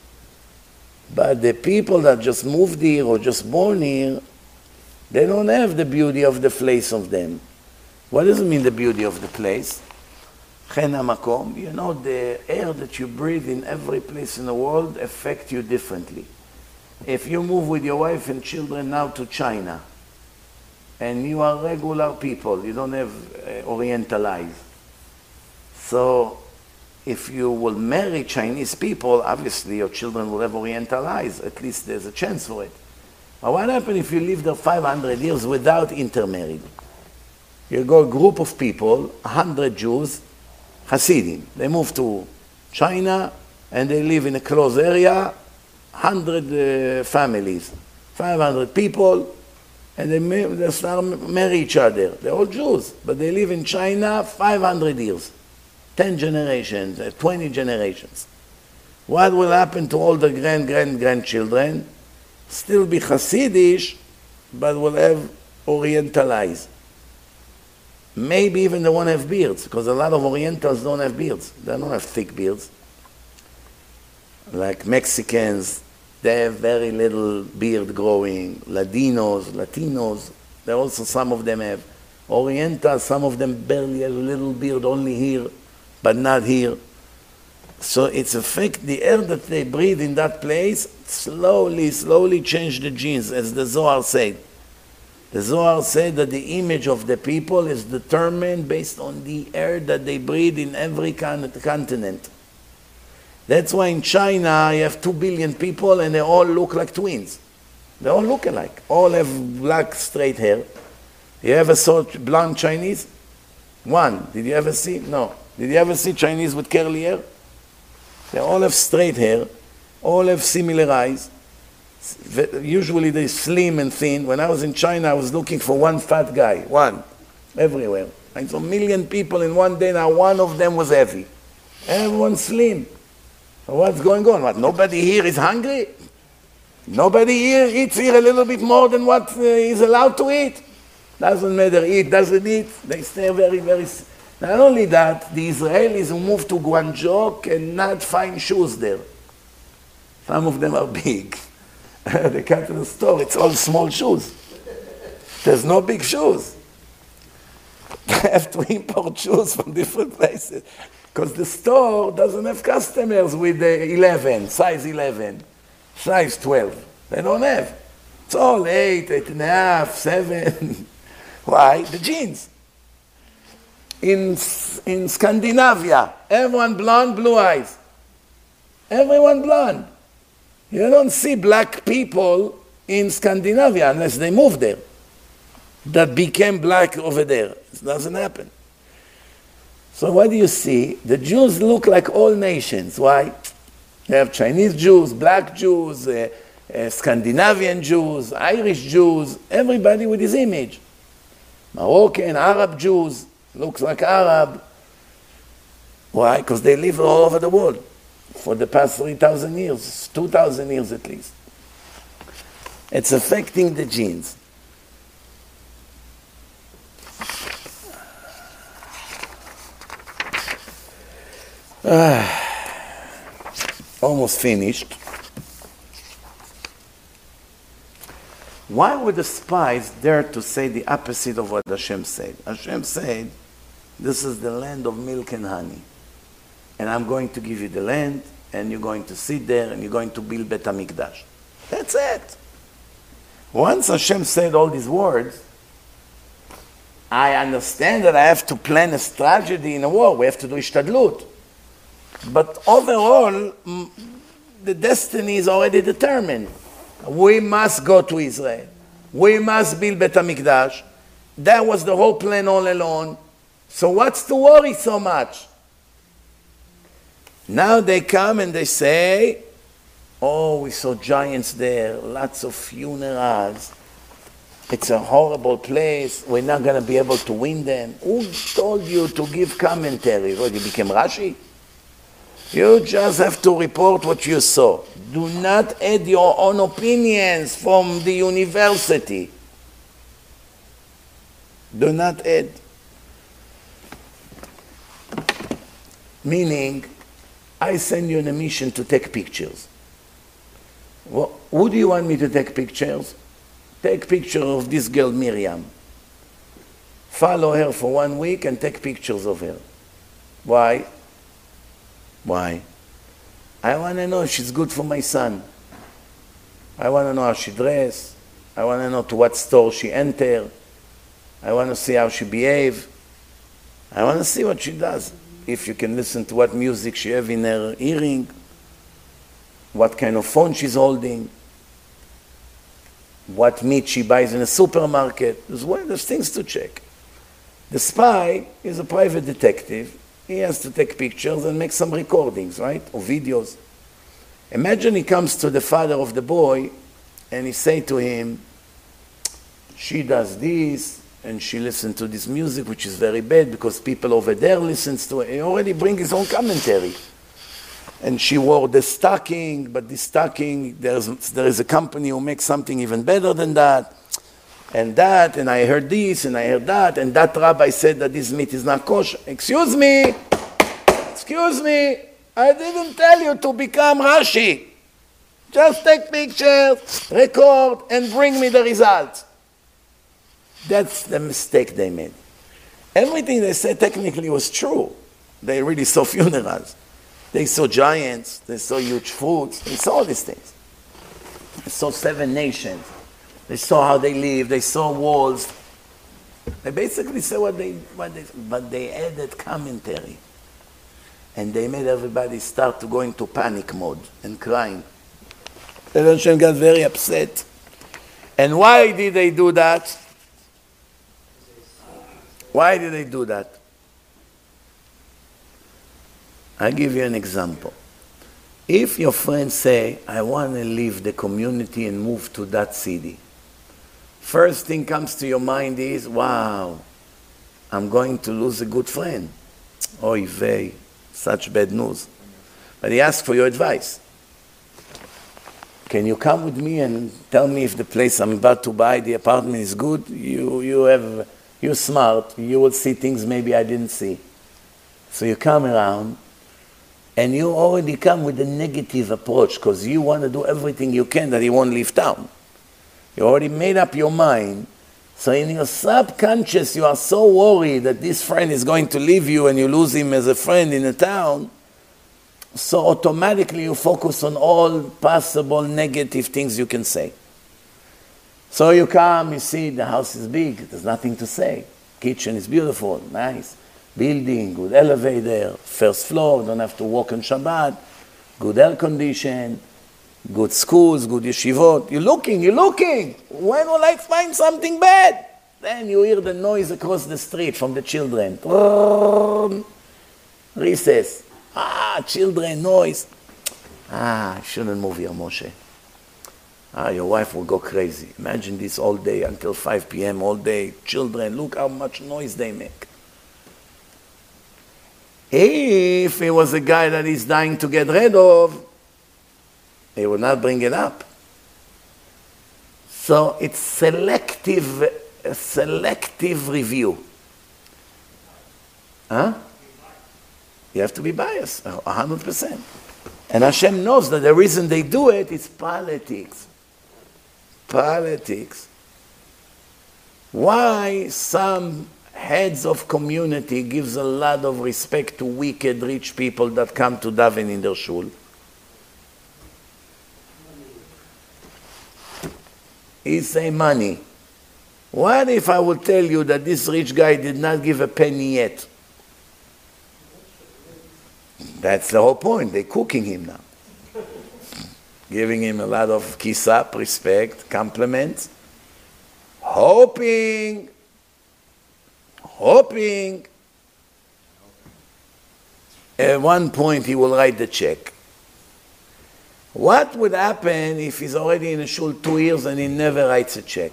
But the people that just moved here or just born here, they don't have the beauty of the place of them. What does it mean, the beauty of the place? Chena makom. You know, the air that you breathe in every place in the world affects you differently. If you move with your wife and children now to China, and you are regular people, you don't have oriental eyes. So if you will marry Chinese people, obviously your children will have oriental eyes. At least there's a chance for it. But what happened if you lived 500 years without intermarrying? You go a group of people, 100 Jews, Hasidim. They move to China, and they live in a closed area, 100 families, 500 people, and they start marry each other. They're all Jews, but they live in China 500 years, 10 generations, 20 generations. What will happen to all the grandchildren? Still be Hasidish, but will have Orientalized. Maybe even they won't have beards, because a lot of Orientals don't have beards. They don't have thick beards. Like Mexicans, they have very little beard growing. Latinos, they also, some of them have. Orientals, some of them barely have a little beard, only here, but not here. So it's affect the air that they breathe in that place, slowly change the genes, as the Zohar said. The Zohar said that the image of the people is determined based on the air that they breathe in every continent. That's why in China you have 2 billion people and they all look like twins. They all look alike. All have black, straight hair. You ever saw blonde Chinese? One. Did you ever see? No. Did you ever see Chinese with curly hair? They all have straight hair. All have similar eyes. Usually they're slim and thin. When I was in China, I was looking for one fat guy. One. Everywhere. I saw a million people in one day. Now one of them was heavy. Everyone's slim. So what's going on? What, nobody here is hungry? Nobody here eats here a little bit more than what is allowed to eat? Doesn't matter. Eat, doesn't eat. They stay very. Not only that, the Israelis who moved to Guangzhou cannot find shoes there. Some of them are big. They come to the store, it's all small shoes. There's no big shoes. They have to import shoes from different places because the store doesn't have customers with the 11, size 11, size 12. They don't have. It's all 8.5, 7. Why? The jeans. In Scandinavia, everyone blonde, blue eyes. Everyone blonde. You don't see black people in Scandinavia unless they move there. That became black over there. It doesn't happen. So what do you see? The Jews look like all nations. Why? They have Chinese Jews, black Jews, Scandinavian Jews, Irish Jews, everybody with his image. Moroccan, Arab Jews, looks like Arab. Why? Because they live all over the world. For the past 3,000 years, 2,000 years at least. It's affecting the genes. Almost finished. Why would the spies dare to say the opposite of what Hashem said? Hashem said, this is the land of milk and honey. And I'm going to give you the land, and you're going to sit there, and you're going to build Bet HaMikdash. That's it. Once Hashem said all these words, I understand that I have to plan a strategy in a war. We have to do Ishtadlut. But overall, the destiny is already determined. We must go to Israel. We must build Bet HaMikdash. That was the whole plan all along. So what's to worry so much? Now they come and they say, oh, we saw giants there, lots of funerals. It's a horrible place. We're not going to be able to win them. Who told you to give commentary? What, you became Rashi? You just have to report what you saw. Do not add your own opinions from the university. Do not add. Meaning, I send you on a mission to take pictures. Well, who do you want me to take pictures? Take pictures of this girl, Miriam. Follow her for 1 week and take pictures of her. Why? Why? I want to know if she's good for my son. I want to know how she dresses. I want to know to what store she enters. I want to see how she behaves. I want to see what she does. If you can listen to what music she has in her earring, what kind of phone she's holding. what meat she buys in a supermarket. There's things to check. The spy is a private detective. He has to take pictures and make some recordings, right? Or videos. Imagine he comes to the father of the boy and he say to him, she does this and she listens to this music, which is very bad because people over there listens to it. He already brings his own commentary. And she wore the stocking, but the stocking, there is a company who makes something even better than that, and I heard this, and I heard that, and that rabbi said that this meat is not kosher. Excuse me, I didn't tell you to become Rashi. Just take pictures, record, and bring me the results. That's the mistake they made. Everything they said technically was true. They really saw funerals. They saw giants, they saw huge fruits, they saw all these things. They saw 7 nations. They saw how they live, they saw walls. They basically saw but they added commentary. And they made everybody start to go into panic mode and crying. And Hashem got very upset. And why did they do that? Why did they do that? I'll give you an example. If your friends say, I want to leave the community and move to that city, first thing comes to your mind is, wow, I'm going to lose a good friend. Oy vey, such bad news. But he asks for your advice. Can you come with me and tell me if the place I'm about to buy, the apartment is good? You're smart. You will see things maybe I didn't see. So you come around, and you already come with a negative approach because you want to do everything you can that he won't leave town. You already made up your mind. So in your subconscious, you are so worried that this friend is going to leave you and you lose him as a friend in a town. So automatically you focus on all possible negative things you can say. So you come, you see the house is big. There's nothing to say. Kitchen is beautiful, nice. Building, good elevator, first floor, don't have to walk on Shabbat, good air condition, good schools, good yeshivot. You're looking. When will I find something bad? Then you hear the noise across the street from the children. Recess. Children, noise. I shouldn't move here, Moshe. Your wife will go crazy. Imagine this all day until 5 p.m. all day. Children, look how much noise they make. If it was a guy that he's dying to get rid of, he would not bring it up. So it's selective review. Huh? You have to be biased, 100%. And Hashem knows that the reason they do it is politics. Politics. Why some heads of community gives a lot of respect to wicked rich people that come to daven in their shul? He say money. What if I would tell you that this rich guy did not give a penny yet? That's the whole point. They're cooking him now. Giving him a lot of kiss up, respect, compliments. Hoping at one point he will write the check. What would happen if he's already in a shul 2 years and he never writes a check?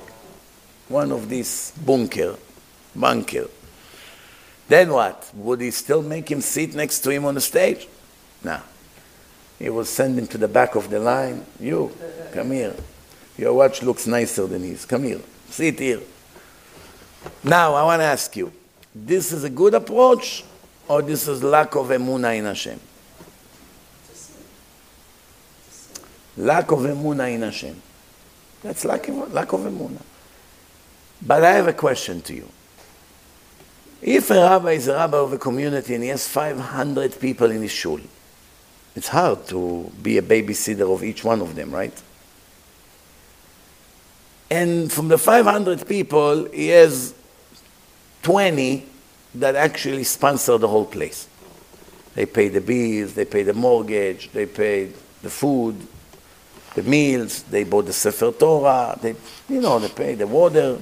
One of these bunker. Then what? Would he still make him sit next to him on the stage? No. He will send him to the back of the line. You, come here. Your watch looks nicer than his. Come here. Sit here. Now, I want to ask you, this is a good approach, or this is lack of emunah in Hashem? Lack of emunah in Hashem. That's lack of emunah. But I have a question to you. If a rabbi is a rabbi of a community and he has 500 people in his shul, it's hard to be a babysitter of each one of them, right? And from the 500 people, he has 20 that actually sponsor the whole place. They pay the bills, they pay the mortgage, they pay the food, the meals, they bought the Sefer Torah, they, you know, they pay the water,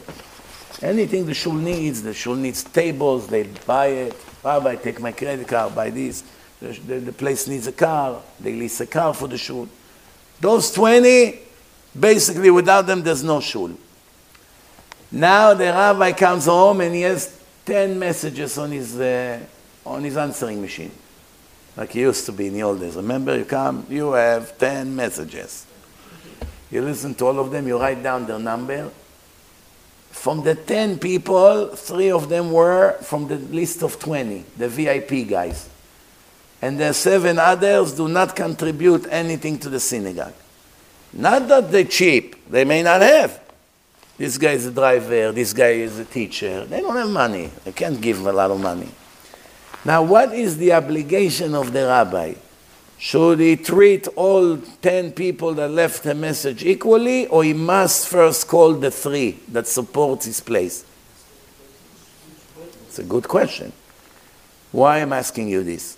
anything the shul needs tables, they buy it. Rabbi, I take my credit card, buy this. The place needs a car, they lease a car for the shul. Those 20, basically without them there's no shul. Now the rabbi comes home and he has 10 messages on his answering machine. Like he used to be in the old days. Remember, you come, you have 10 messages. You listen to all of them, you write down their number. From the 10 people, 3 of them were from the list of 20, the VIP guys. And the 7 others do not contribute anything to the synagogue. Not that they're cheap, they may not have. This guy is a driver, this guy is a teacher. They don't have money, they can't give a lot of money. Now, what is the obligation of the rabbi? Should he treat all 10 people that left a message equally, or he must first call the 3 that supports his place? It's a good question. Why am I asking you this?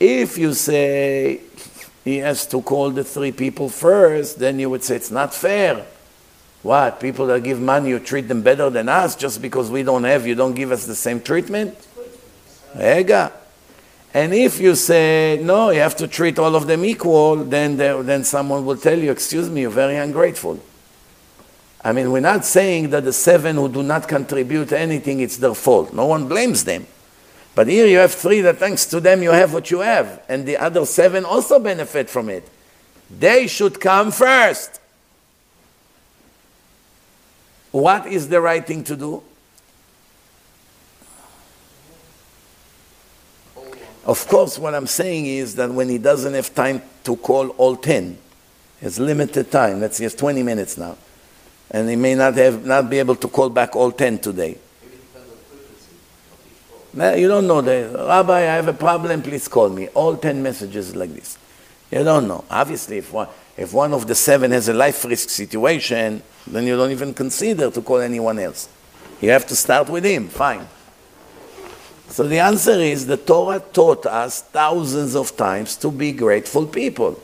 If you say he has to call the 3 people first, then you would say it's not fair. What, people that give money, you treat them better than us just because we don't have, you don't give us the same treatment? Ega. And if you say, no, you have to treat all of them equal, then someone will tell you, excuse me, you're very ungrateful. I mean, we're not saying that the 7 who do not contribute anything, it's their fault. No one blames them. But here you have 3 that thanks to them you have what you have. And the other 7 also benefit from it. They should come first. What is the right thing to do? Of course, what I'm saying is that when he doesn't have time to call all 10, it's limited time. Let's see, it's 20 minutes now, and he may not be able to call back all 10 today. Now, you don't know. Rabbi, I have a problem. Please call me. All 10 messages like this. You don't know. Obviously, if one of the 7 has a life risk situation, then you don't even consider to call anyone else. You have to start with him. Fine. So the answer is the Torah taught us thousands of times to be grateful people.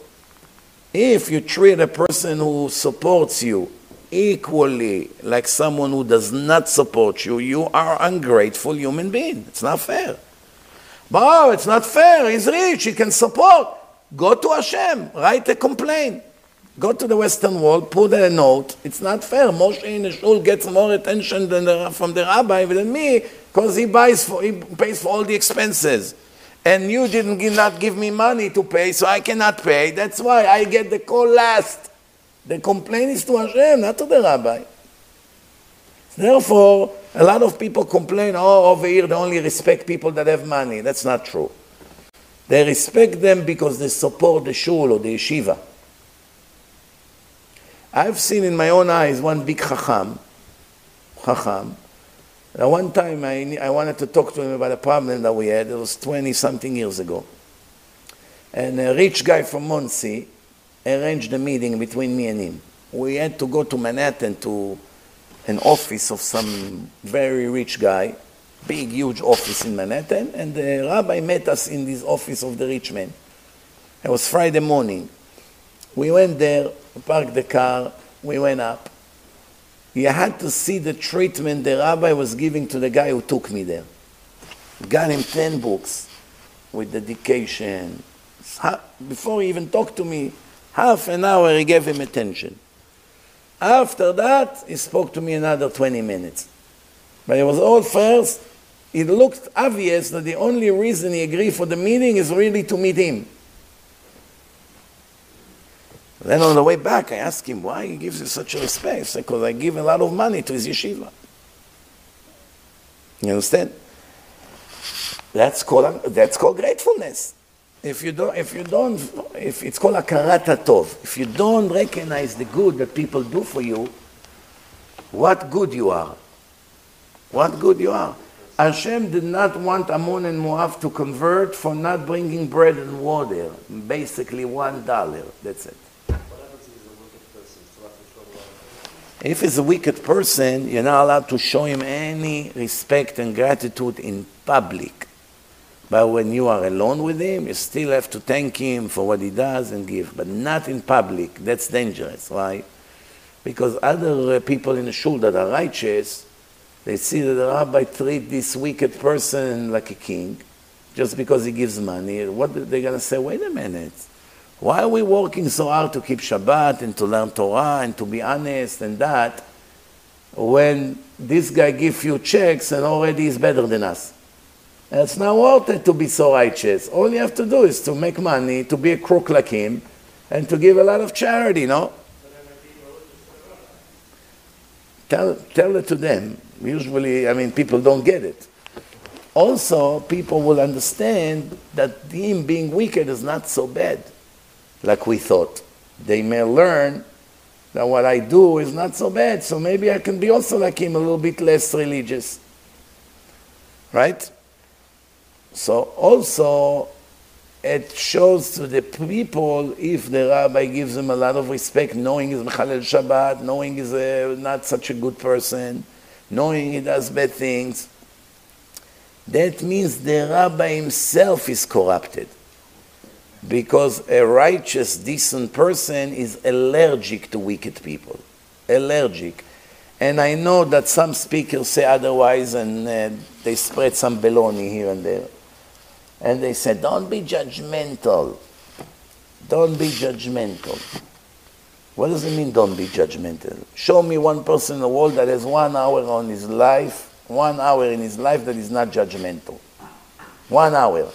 If you treat a person who supports you equally like someone who does not support you, you are an ungrateful human being. It's not fair. But oh, it's not fair. He's rich. He can support. Go to Hashem. Write a complaint. Go to the Western world. Put a note. It's not fair. Moshe in the shul gets more attention from the rabbi than me, because he pays for all the expenses. And you did not give me money to pay, so I cannot pay. That's why I get the call last. The complaint is to Hashem, not to the rabbi. Therefore, a lot of people complain, oh, over here they only respect people that have money. That's not true. They respect them because they support the shul or the yeshiva. I've seen in my own eyes one big chacham, one time I wanted to talk to him about a problem that we had. It was 20-something years ago. And a rich guy from Muncie arranged a meeting between me and him. We had to go to Manhattan to an office of some very rich guy, big, huge office in Manhattan, and the rabbi met us in this office of the rich man. It was Friday morning. We went there, parked the car, we went up. You had to see the treatment the rabbi was giving to the guy who took me there. Got him 10 books with dedication. Before he even talked to me, half an hour he gave him attention. After that, he spoke to me another 20 minutes. But it was all first. It looked obvious that the only reason he agreed for the meeting is really to meet him. Then on the way back, I asked him, why he gives you such a respect? He said, because I give a lot of money to his yeshiva. You understand? That's called gratefulness. If it's called hakarat hatov. If you don't recognize the good that people do for you, what good you are. What good you are. Hashem did not want Ammon and Moab to convert for not bringing bread and water. Basically $1, that's it. If he's a wicked person, you're not allowed to show him any respect and gratitude in public. But when you are alone with him, you still have to thank him for what he does and give, but not in public. That's dangerous, right? Because other people in the shul that are righteous, they see that the rabbi treats this wicked person like a king, just because he gives money. What are they going to say? Wait a minute. Why are we working so hard to keep Shabbat and to learn Torah and to be honest and that, when this guy gives you checks and already is better than us? And it's not worth it to be so righteous. All you have to do is to make money, to be a crook like him, and to give a lot of charity, no? Tell it to them. Usually, I mean, people don't get it. Also, people will understand that him being wicked is not so bad, like we thought. They may learn that what I do is not so bad, so maybe I can be also like him, a little bit less religious. Right? So also, it shows to the people, if the rabbi gives them a lot of respect, knowing he's mechalel Shabbat, knowing he's not such a good person, knowing he does bad things, that means the rabbi himself is corrupted. Because a righteous, decent person is allergic to wicked people. Allergic. And I know that some speakers say otherwise, and they spread some baloney here and there. And they say, don't be judgmental. Don't be judgmental. What does it mean, don't be judgmental? Show me one person in the world that has 1 hour on his life, 1 hour in his life that is not judgmental. 1 hour.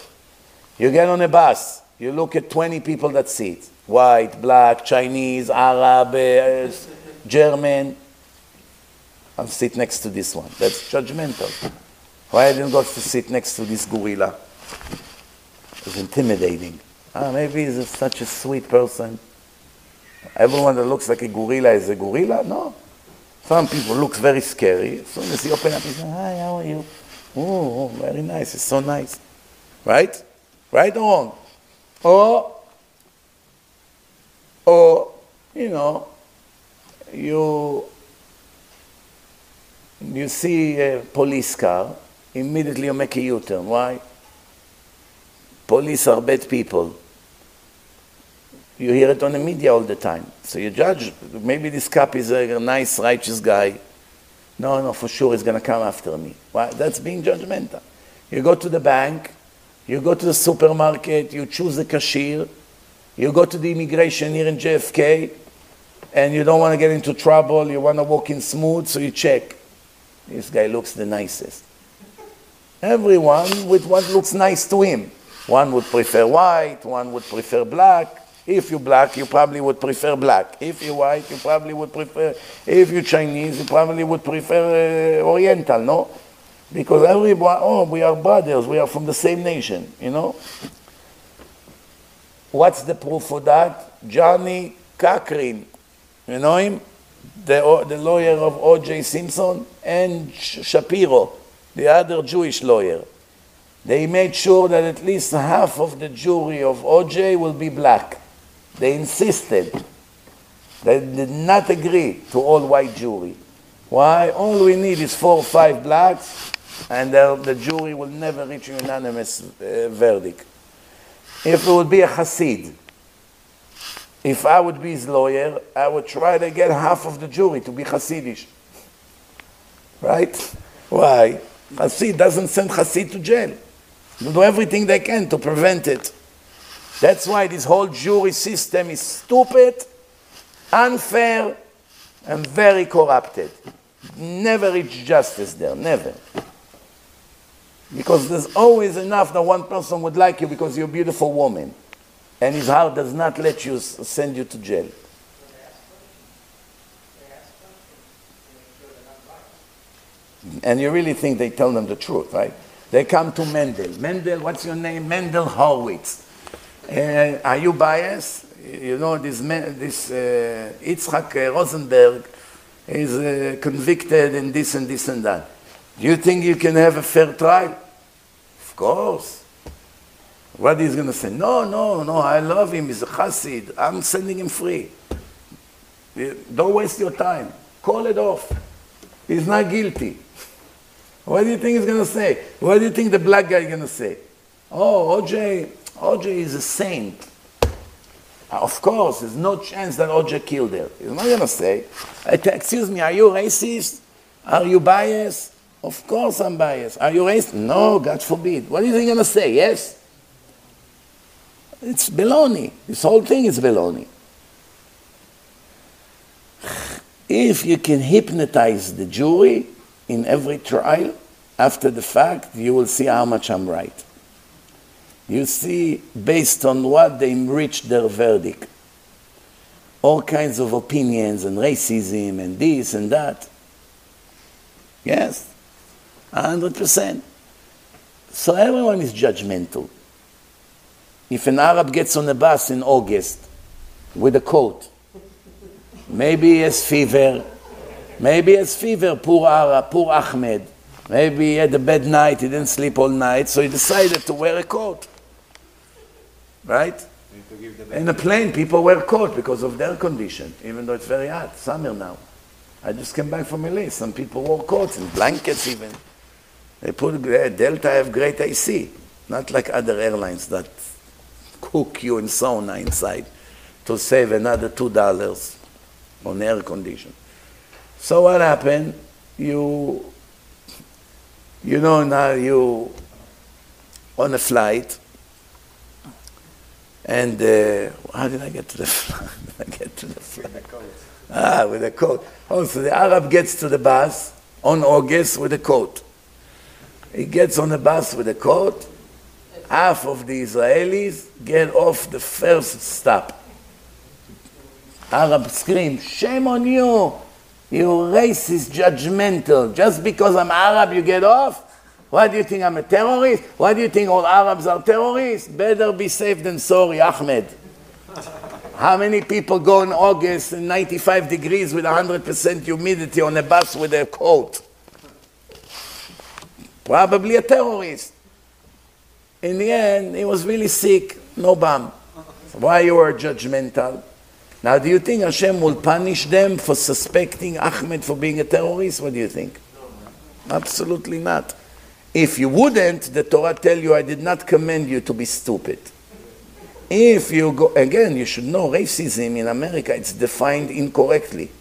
You get on a bus. You look at 20 people that sit. White, black, Chinese, Arab, German. I'll sit next to this one. That's judgmental. Why I didn't go to sit next to this gorilla? It's intimidating. Maybe he's such a sweet person. Everyone that looks like a gorilla is a gorilla? No. Some people look very scary. As soon as you open up, you say, hi, how are you? Oh, very nice. It's so nice. Right? Right or wrong? Or, you know, you see a police car, immediately you make a U-turn. Why? Police are bad people. You hear it on the media all the time. So you judge, maybe this cop is a nice, righteous guy. No, for sure he's going to come after me. Why? That's being judgmental. You go to the bank. You go to the supermarket, you choose the cashier, you go to the immigration here in JFK, and you don't want to get into trouble, you want to walk in smooth, so you check. This guy looks the nicest. Everyone with what looks nice to him. One would prefer white, one would prefer black. If you're black, you probably would prefer black. If you're white, you probably would prefer... If you're Chinese, you probably would prefer Oriental, no? Because everyone, we are brothers, we are from the same nation, you know? What's the proof for that? Johnny Cochran, you know him? The lawyer of O.J. Simpson and Shapiro, the other Jewish lawyer. They made sure that at least half of the jury of O.J. will be black. They insisted. They did not agree to all white jury. Why? All we need is 4 or 5 blacks, and the jury will never reach a unanimous verdict. If it would be a Hasid, if I would be his lawyer, I would try to get half of the jury to be Hasidish. Right? Why? Hasid doesn't send Hasid to jail. They do everything they can to prevent it. That's why this whole jury system is stupid, unfair, and very corrupted. Never reach justice there, never. Because there's always enough that one person would like you because you're a beautiful woman. And his heart does not let you send you to jail. And you really think they tell them the truth, right? They come to Mendel. Mendel, what's your name? Mendel Horowitz. Are you biased? You know, this Yitzhak Rosenberg is convicted in this and this and that. Do you think you can have a fair trial? Of course. What is going to say? No, I love him. He's a chassid. I'm sending him free. Don't waste your time. Call it off. He's not guilty. What do you think he's going to say? What do you think the black guy is going to say? oh, OJ is a saint. Of course, there's no chance that OJ killed her. He's not going to say, excuse me, are you racist? Are you biased? Of course I'm biased. Are you racist? No, God forbid. What is he going to say? Yes? It's baloney. This whole thing is baloney. If you can hypnotize the jury in every trial, after the fact, you will see how much I'm right. You see, based on what they reached their verdict. All kinds of opinions and racism and this and that. Yes, 100%. So everyone is judgmental. If an Arab gets on a bus in August with a coat, maybe he has fever. Maybe he has fever, poor Arab, poor Ahmed. Maybe he had a bad night, he didn't sleep all night, so he decided to wear a coat. Right? In a plane, people wear coat because of their condition, even though it's very hot, summer now. I just came back from LA. Some people wore coats and blankets even. They put Delta have great AC, not like other airlines that cook you in sauna inside to save another $2 on air condition. So what happened? You know now you on a flight, and how did I get to the flight? I get to the flight. Ah, with a coat. Oh, so the Arab gets to the bus on August with a coat. He gets on the bus with a coat. Half of the Israelis get off the first stop. Arab scream, shame on you! You racist, judgmental. Just because I'm Arab, you get off? What do you think, I'm a terrorist? What do you think, all Arabs are terrorists? Better be safe than sorry, Ahmed. How many people go in August in 95 degrees with 100% humidity on a bus with a coat? Probably a terrorist. In the end, he was really sick, no bomb. Why you are judgmental? Now, do you think Hashem will punish them for suspecting Ahmed for being a terrorist? What do you think? Absolutely not. If you wouldn't, the Torah tells you, I did not command you to be stupid. If you go, again, you should know racism in America, it's defined incorrectly.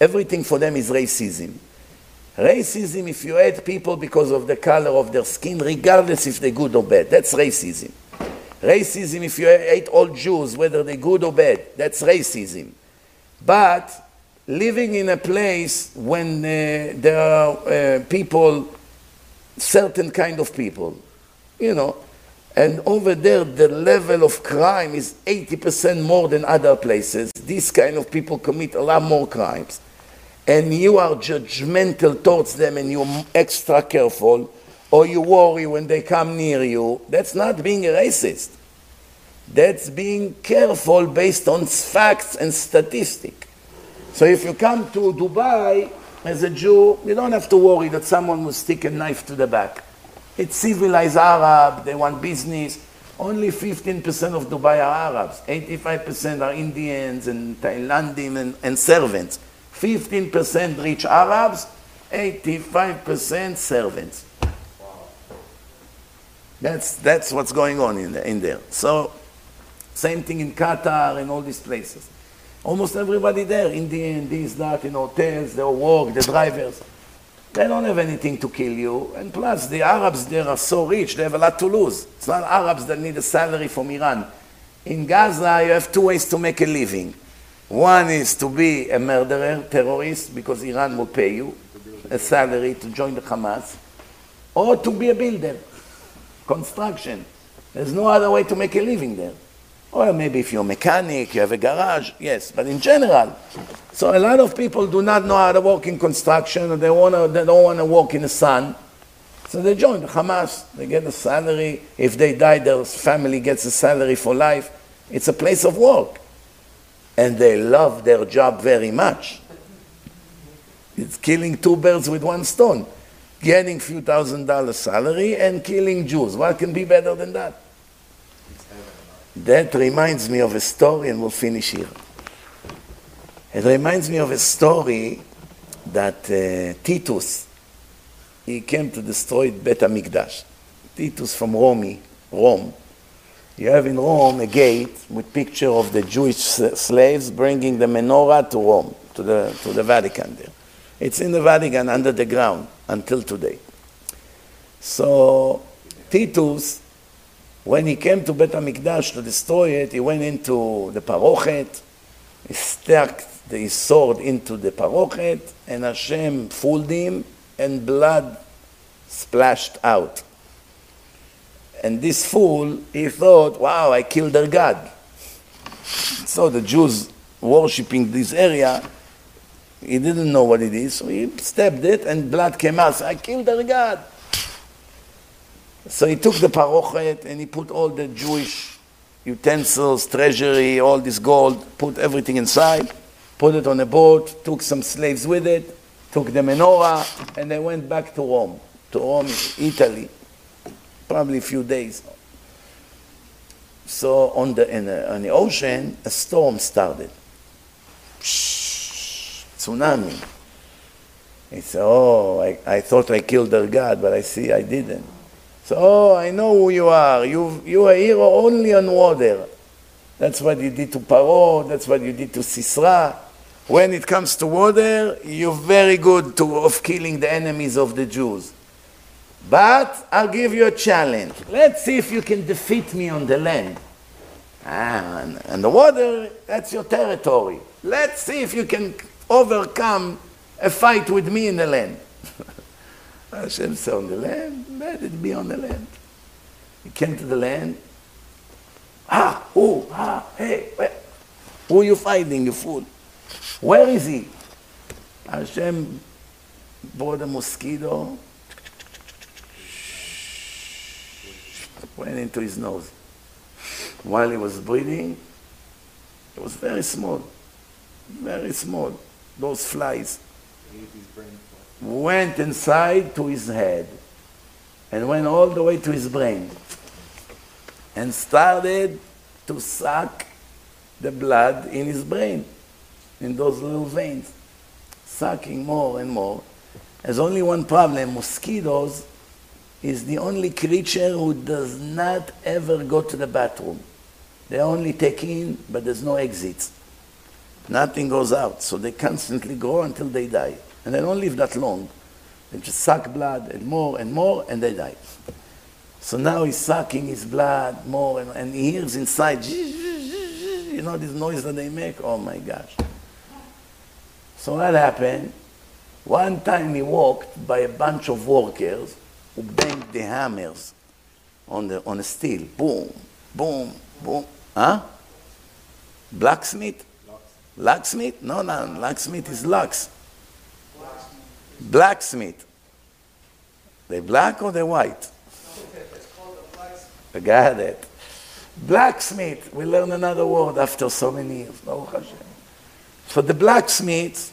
Everything for them is racism. Racism, if you hate people because of the color of their skin, regardless if they're good or bad, that's racism. Racism, if you hate all Jews, whether they're good or bad, that's racism. But living in a place when there are people, certain kind of people, you know, and over there, the level of crime is 80% more than other places. These kind of people commit a lot more crimes. And you are judgmental towards them and you're extra careful, or you worry when they come near you. That's not being a racist. That's being careful based on facts and statistics. So if you come to Dubai as a Jew, you don't have to worry that someone will stick a knife to the back. It's civilized Arab, they want business. Only 15% of Dubai are Arabs. 85% are Indians and Thailandians and servants. 15% rich Arabs, 85% servants. That's what's going on in there. So, same thing in Qatar and all these places. Almost everybody there, Indian, this, that, in hotels, they work, the drivers. They don't have anything to kill you, and plus the Arabs there are so rich, they have a lot to lose. It's not Arabs that need a salary from Iran. In Gaza, you have two ways to make a living. One is to be a murderer, terrorist, because Iran will pay you a salary to join the Hamas, or to be a builder, construction. There's no other way to make a living there. Or maybe if you're a mechanic, you have a garage, yes, but in general. So a lot of people do not know how to work in construction, or they don't want to work in the sun. So they join the Hamas, they get a salary. If they die, their family gets a salary for life. It's a place of work. And they love their job very much. It's killing two birds with one stone. Getting a few $1,000 salary and killing Jews. What can be better than that? That reminds me of a story, and we'll finish here. It reminds me of a story that Titus, he came to destroy Bet HaMikdash. Titus from Rome. You have in Rome a gate with picture of the Jewish slaves bringing the menorah to Rome, to the Vatican there. It's in the Vatican under the ground until today. So Titus, when he came to Beit HaMikdash to destroy it, he went into the parochet, he stuck his sword into the parochet, and Hashem fooled him, and blood splashed out. And this fool, he thought, wow, I killed their God. So the Jews worshipping this area, he didn't know what it is, so he stabbed it, and blood came out. So I killed their God. So he took the parochet and he put all the Jewish utensils, treasury, all this gold, put everything inside, put it on a boat, took some slaves with it, took the menorah, and they went back to Rome, Italy, probably a few days. So on the ocean, a storm started. Tsunami. He said, oh, I thought I killed their God, but I see I didn't. So, oh, I know who you are. You are a hero only on water. That's what you did to Paro. That's what you did to Sisera. When it comes to water, you're very good of killing the enemies of the Jews. But I'll give you a challenge. Let's see if you can defeat me on the land. And the water, that's your territory. Let's see if you can overcome a fight with me in the land. Hashem said, on the land, let it be on the land. He came to the land. Who are you fighting, you fool? Where is he? Hashem brought a mosquito, went into his nose. While he was breathing, it was very small, very small. Those flies went inside to his head and went all the way to his brain and started to suck the blood in his brain, in those little veins, sucking more and more. There's only one problem. Mosquitoes is the only creature who does not ever go to the bathroom. They only take in, but there's no exits. Nothing goes out, so they constantly grow until they die. And they don't live that long. They just suck blood and more, and they die. So now he's sucking his blood more, and he hears inside, you know this noise that they make? Oh my gosh. So that happened. One time he walked by a bunch of workers who banged the hammers on the steel. Boom, boom, boom. Huh? Blacksmith? Locksmith? No. Locksmith is lux. Blacksmith. They black or they white? I got it. Blacksmith. We learn another word after so many years. Baruch Hashem. So the blacksmith,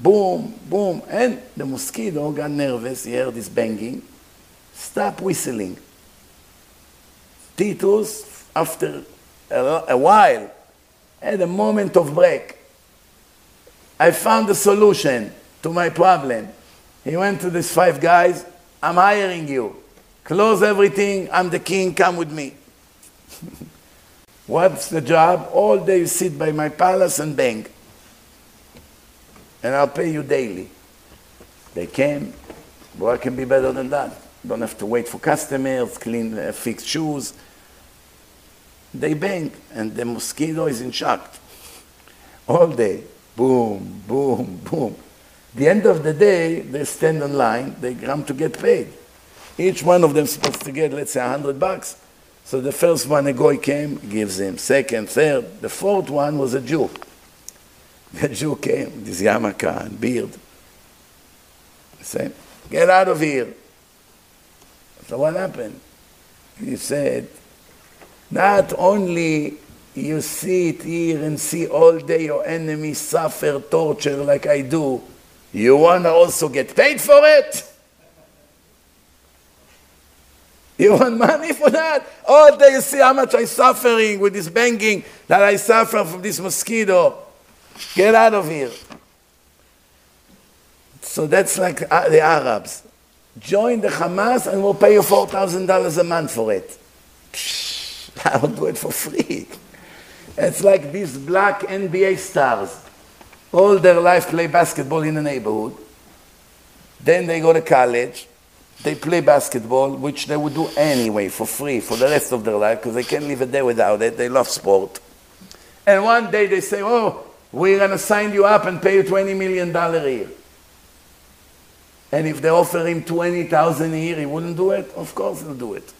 boom, boom, and the mosquito got nervous. He heard this banging. Stop whistling. Titus, after a while, had a moment of break. I found a solution to my problem. He went to these five guys, I'm hiring you. Close everything, I'm the king, come with me. What's the job? All day you sit by my palace and bang. And I'll pay you daily. They came. What can be better than that? Don't have to wait for customers, clean, fix shoes. They bang, and the mosquito is in shock. All day, boom, boom, boom. The end of the day, they stand in line, they come to get paid. Each one of them is supposed to get, let's say, $100. So the first one, a guy came, gives him. Second, third. The fourth one was a Jew. The Jew came, this yarmulke and beard. He said, get out of here. So what happened? He said, not only you sit here and see all day your enemy suffer torture like I do, you want to also get paid for it? You want money for that? All day you see how much I'm suffering with this banging that I suffer from this mosquito. Get out of here. So that's like the Arabs. Join the Hamas and we'll pay you $4,000 a month for it. I'll do it for free. It's like these black NBA stars. All their life play basketball in the neighborhood. Then they go to college. They play basketball, which they would do anyway for free for the rest of their life because they can't live a day without it. They love sport. And one day they say, oh, we're going to sign you up and pay you $20 million a year. And if they offer him $20,000 a year, he wouldn't do it? Of course he'll do it.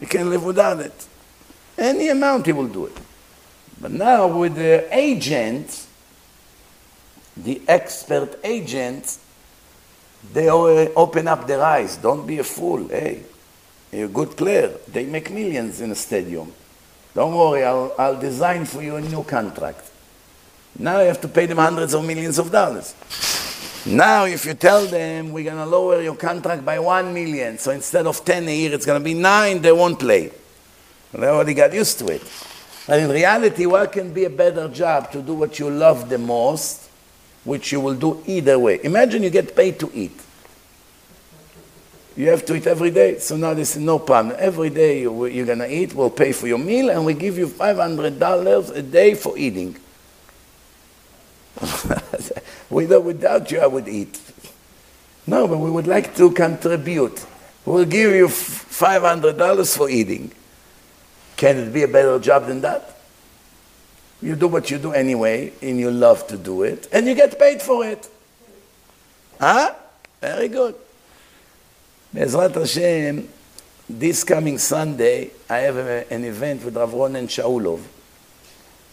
He can't live without it. Any amount he will do it. But now with the agents, the expert agents, they open up their eyes. Don't be a fool. Hey, you're a good player. They make millions in a stadium. Don't worry, I'll design for you a new contract. Now you have to pay them hundreds of millions of dollars. Now, if you tell them, we're going to lower your contract by $1 million, so instead of 10 a year, it's going to be 9, they won't play. They already got used to it. And in reality, what can be a better job to do what you love the most, which you will do either way? Imagine you get paid to eat. You have to eat every day, so now there's no problem. Every day you're going to eat, we'll pay for your meal, and we give you $500 a day for eating. Without you, I would eat. No, but we would like to contribute. We'll give you $500 for eating. Can it be a better job than that? You do what you do anyway, and you love to do it, and you get paid for it. Huh? Very good. Bezrat Hashem, this coming Sunday, I have an event with Rav Ron and Shaulov.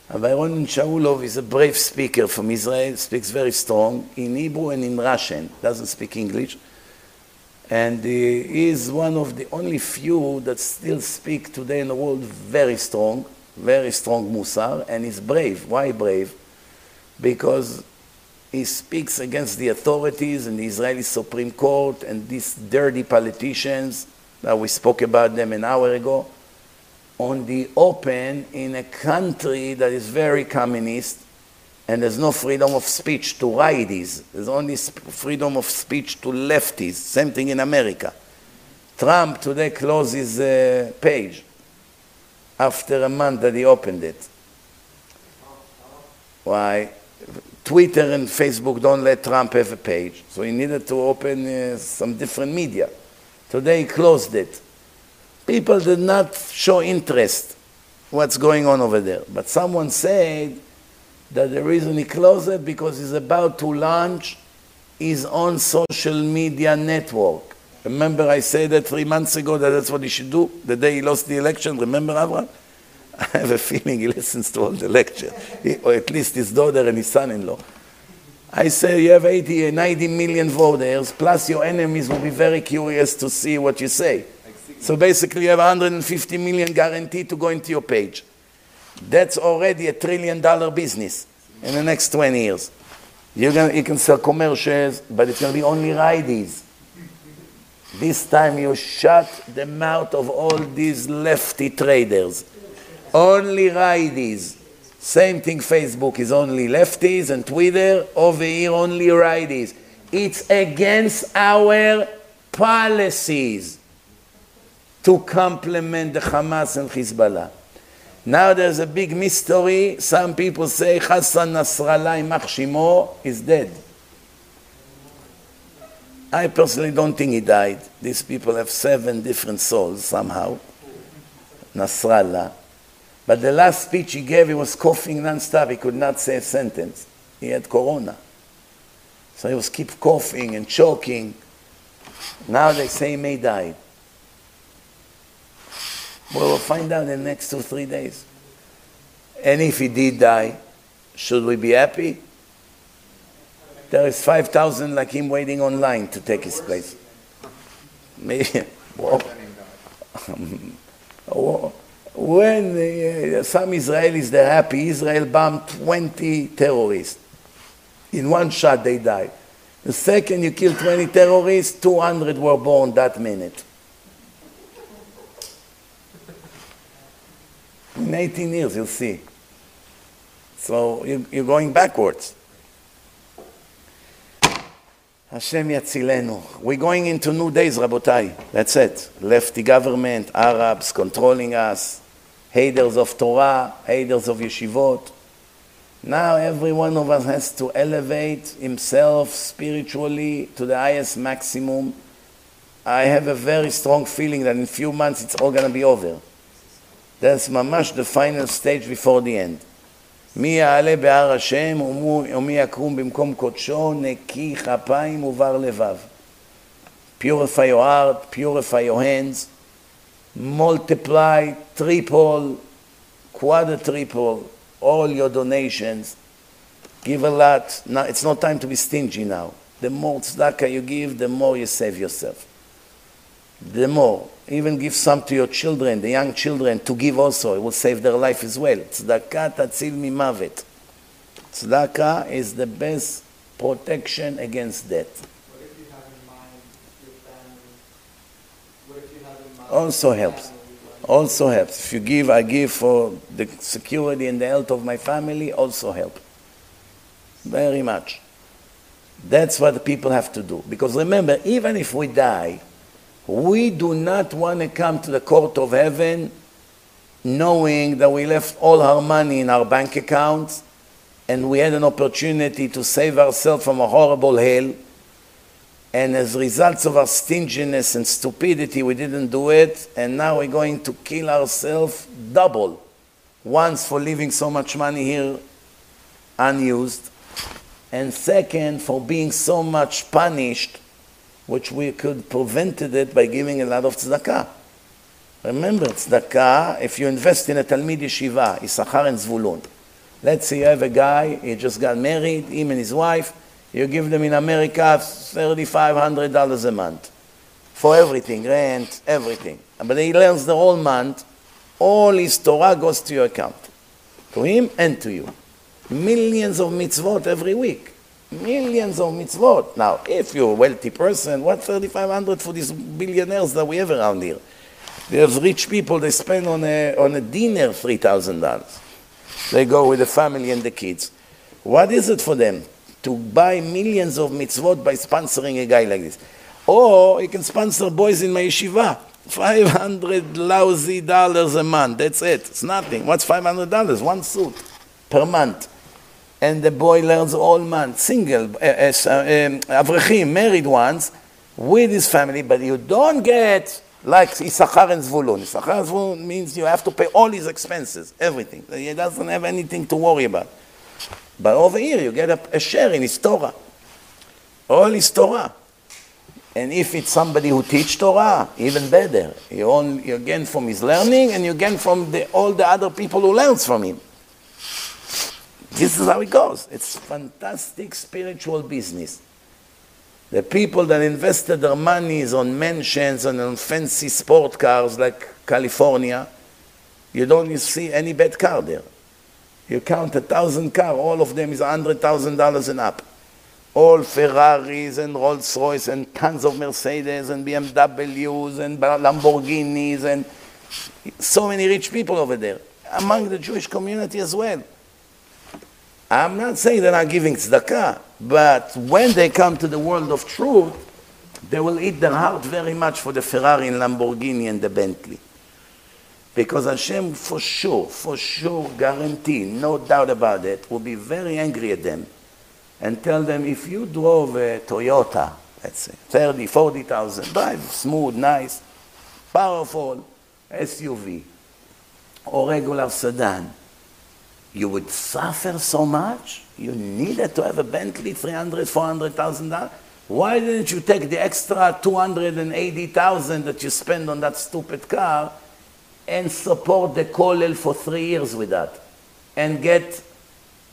Rav Ron Shaulov is a brave speaker from Israel, speaks very strong, in Hebrew and in Russian, doesn't speak English. And he is one of the only few that still speak today in the world very strong Musar, and he's brave. Why brave? Because he speaks against the authorities and the Israeli Supreme Court and these dirty politicians that we spoke about them an hour ago, on the open in a country that is very communist, and there's no freedom of speech to righties. There's only freedom of speech to lefties. Same thing in America. Trump today closed his page after a month that he opened it. Why? Twitter and Facebook don't let Trump have a page, so he needed to open some different media. Today he closed it. People did not show interest what's going on over there. But someone said that the reason he closed it because he's about to launch his own social media network. Remember I said that 3 months ago that that's what he should do, the day he lost the election, remember Avraham? I have a feeling he listens to all the lectures, or at least his daughter and his son-in-law. I say you have 90 million voters, plus your enemies will be very curious to see what you say. So basically you have 150 million guaranteed to go into your page. That's already $1 trillion business in the next 20 years. You can sell commercials, but it's going to be only righties. This time you shut the mouth of all these lefty traders. Only righties. Same thing Facebook is only lefties, and Twitter over here only righties. It's against our policies to complement the Hamas and Hezbollah. Now there's a big mystery. Some people say Hassan Nasrallah Imach Shimo is dead. I personally don't think he died. These people have 7 different souls somehow. Nasrallah. But the last speech he gave, he was coughing nonstop. He could not say a sentence. He had corona. So he was keep coughing and choking. Now they say he may die. Well, we'll find out in the next 2-3 days. And if he did die, should we be happy? There is 5,000 like him waiting online to take his place. When some Israelis, they're happy. Israel bombed 20 terrorists. In one shot, they died. The second you kill 20 terrorists, 200 were born that minute. In 18 years, you'll see. So you're going backwards. Hashem Yatzilenu. We're going into new days, Rabotai. That's it. Lefty government, Arabs controlling us, haters of Torah, haters of yeshivot. Now every one of us has to elevate himself spiritually to the highest maximum. I have a very strong feeling that in a few months it's all going to be over. That's mamash the final stage before the end. מי יעלה בהר השם ומי יקום במקום קודשו נקי כפיים ובר לבב. Purify your heart, purify your hands, multiply, triple, quadruple all your donations. Give a lot. Now, it's not time to be stingy now. The more tzedakah you give, the more you save yourself. The more. Even give some to your children, the young children, to give also. It will save their life as well. Tzedakah tatzil mimavet. Tzedakah is the best protection against death. What if you have in mind your family? What if you have in mind also helps. Also helps. If you give, I give for the security and the health of my family, also help. Very much. That's what the people have to do. Because remember, even if we die, we do not want to come to the court of heaven knowing that we left all our money in our bank accounts and we had an opportunity to save ourselves from a horrible hell, and as results of our stinginess and stupidity we didn't do it, and now we're going to kill ourselves double, once for leaving so much money here unused, and second for being so much punished, which we could prevented it by giving a lot of tzedakah. Remember, tzedakah, if you invest in a Talmid Yeshiva, Issachar and Zvulun, let's say you have a guy, he just got married, him and his wife, you give them in America $3,500 a month for everything, rent, everything. But he learns the whole month, all his Torah goes to your account, to him and to you. Millions of mitzvot every week. Millions of mitzvot. Now, if you're a wealthy person, what's 3,500 for these billionaires that we have around here? There's rich people, they spend on a dinner $3,000. They go with the family and the kids. What is it for them to buy millions of mitzvot by sponsoring a guy like this? Or you can sponsor boys in my yeshiva. $500 lousy a month. That's it. It's nothing. What's $500? One suit per month. And the boy learns all month, single, Avrechim, married ones, with his family, but you don't get like Issachar and Zvulun. Issachar and Zvulun means you have to pay all his expenses, everything. He doesn't have anything to worry about. But over here, you get a share in his Torah. All his Torah. And if it's somebody who teaches Torah, even better. You gain from his learning, and you gain from all the other people who learn from him. This is how it goes. It's fantastic spiritual business. The people that invested their monies on mansions and on fancy sport cars like California, you don't see any bad car there. You count 1,000 cars, all of them is $100,000 and up. All Ferraris and Rolls Royce and tons of Mercedes and BMWs and Lamborghinis and so many rich people over there. Among the Jewish community as well. I'm not saying they're not giving tzedakah, but when they come to the world of truth, they will eat their heart very much for the Ferrari and Lamborghini and the Bentley. Because Hashem for sure, guarantee, no doubt about it, will be very angry at them and tell them, if you drove a Toyota, let's say, 30, 40,000, drive smooth, nice, powerful SUV or regular sedan, you would suffer so much? You needed to have a Bentley, $300,000, $400,000? Why didn't you take the extra $280,000 that you spend on that stupid car and support the Kollel for 3 years with that and get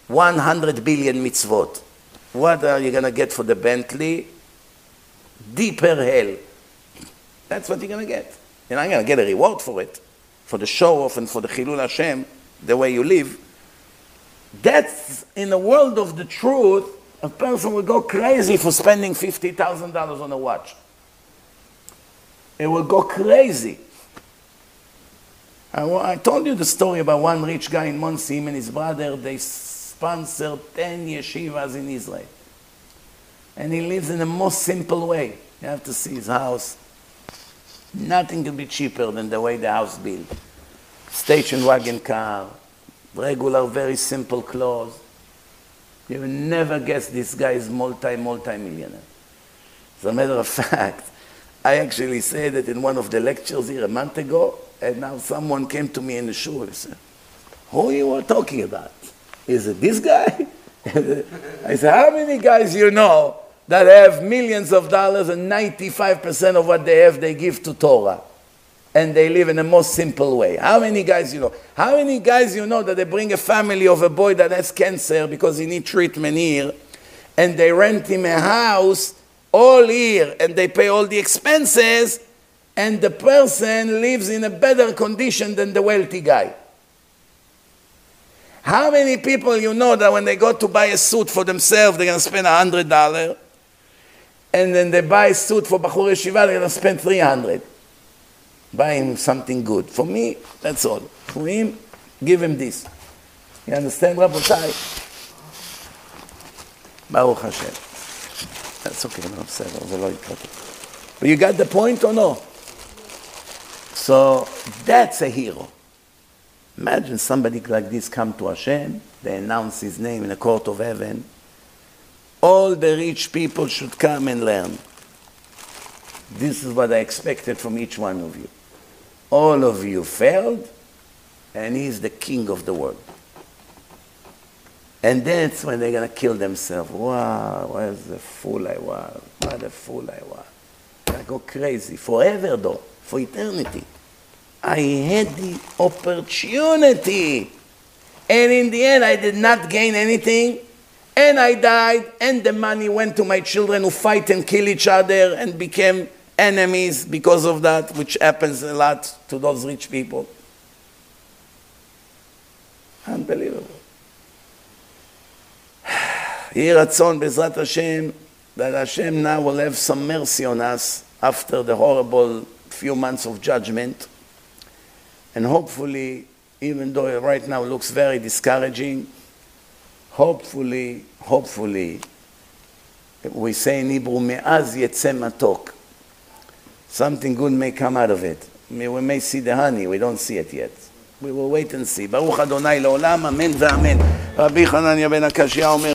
100 billion mitzvot? What are you going to get for the Bentley? Deeper hell. That's what you're going to get. You're not going to get a reward for it, for the show-off and for the Chilul Hashem, the way you live. That's, in the world of the truth, a person will go crazy for spending $50,000 on a watch. It will go crazy. I told you the story about one rich guy in Monsey, him and his brother, they sponsored 10 yeshivas in Israel. and he lives in the most simple way. You have to see his house. Nothing could be cheaper than the way the house built. Station wagon car, regular, very simple clothes. You will never guess this guy is multi-millionaire. As a matter of fact, I actually said that in one of the lectures here a month ago, and now someone came to me in the shul and said, who you are talking about? Is it this guy? I said, how many guys you know that have millions of dollars and 95% of what they have they give to Torah? And they live in the most simple way. How many guys you know? How many guys you know that they bring a family of a boy that has cancer because he needs treatment here, and they rent him a house all here, and they pay all the expenses, and the person lives in a better condition than the wealthy guy? How many people you know that when they go to buy a suit for themselves, they're going to spend $100, and then they buy a suit for Bachur Yeshiva, they're going to spend $300. Buy him something good. For me, that's all. For him, give him this. You understand, Rabbotai? Baruch Hashem. That's okay, no, but you got the point or no? So that's a hero. Imagine somebody like this come to Hashem, they announce his name in the court of heaven. All the rich people should come and learn. This is what I expected from each one of you. All of you failed, and he's the king of the world. And that's when they're going to kill themselves. Wow, what a fool I was. What a fool I was. I go crazy. Forever, though. For eternity. I had the opportunity. And in the end, I did not gain anything. And I died. And the money went to my children who fight and kill each other and became enemies because of that, which happens a lot to those rich people. Unbelievable. Yeh Ratzon, Bezrat Hashem, that Hashem now will have some mercy on us after the horrible few months of judgment. And hopefully, even though it right now looks very discouraging, hopefully, we say in Hebrew, me'az yetzeh matok. Something good may come out of it. We may see the honey, we don't see it yet. We will wait and see. Baruch Adonai le'olam, amen ve'amen. Rabbi Hanania ben Kashiya,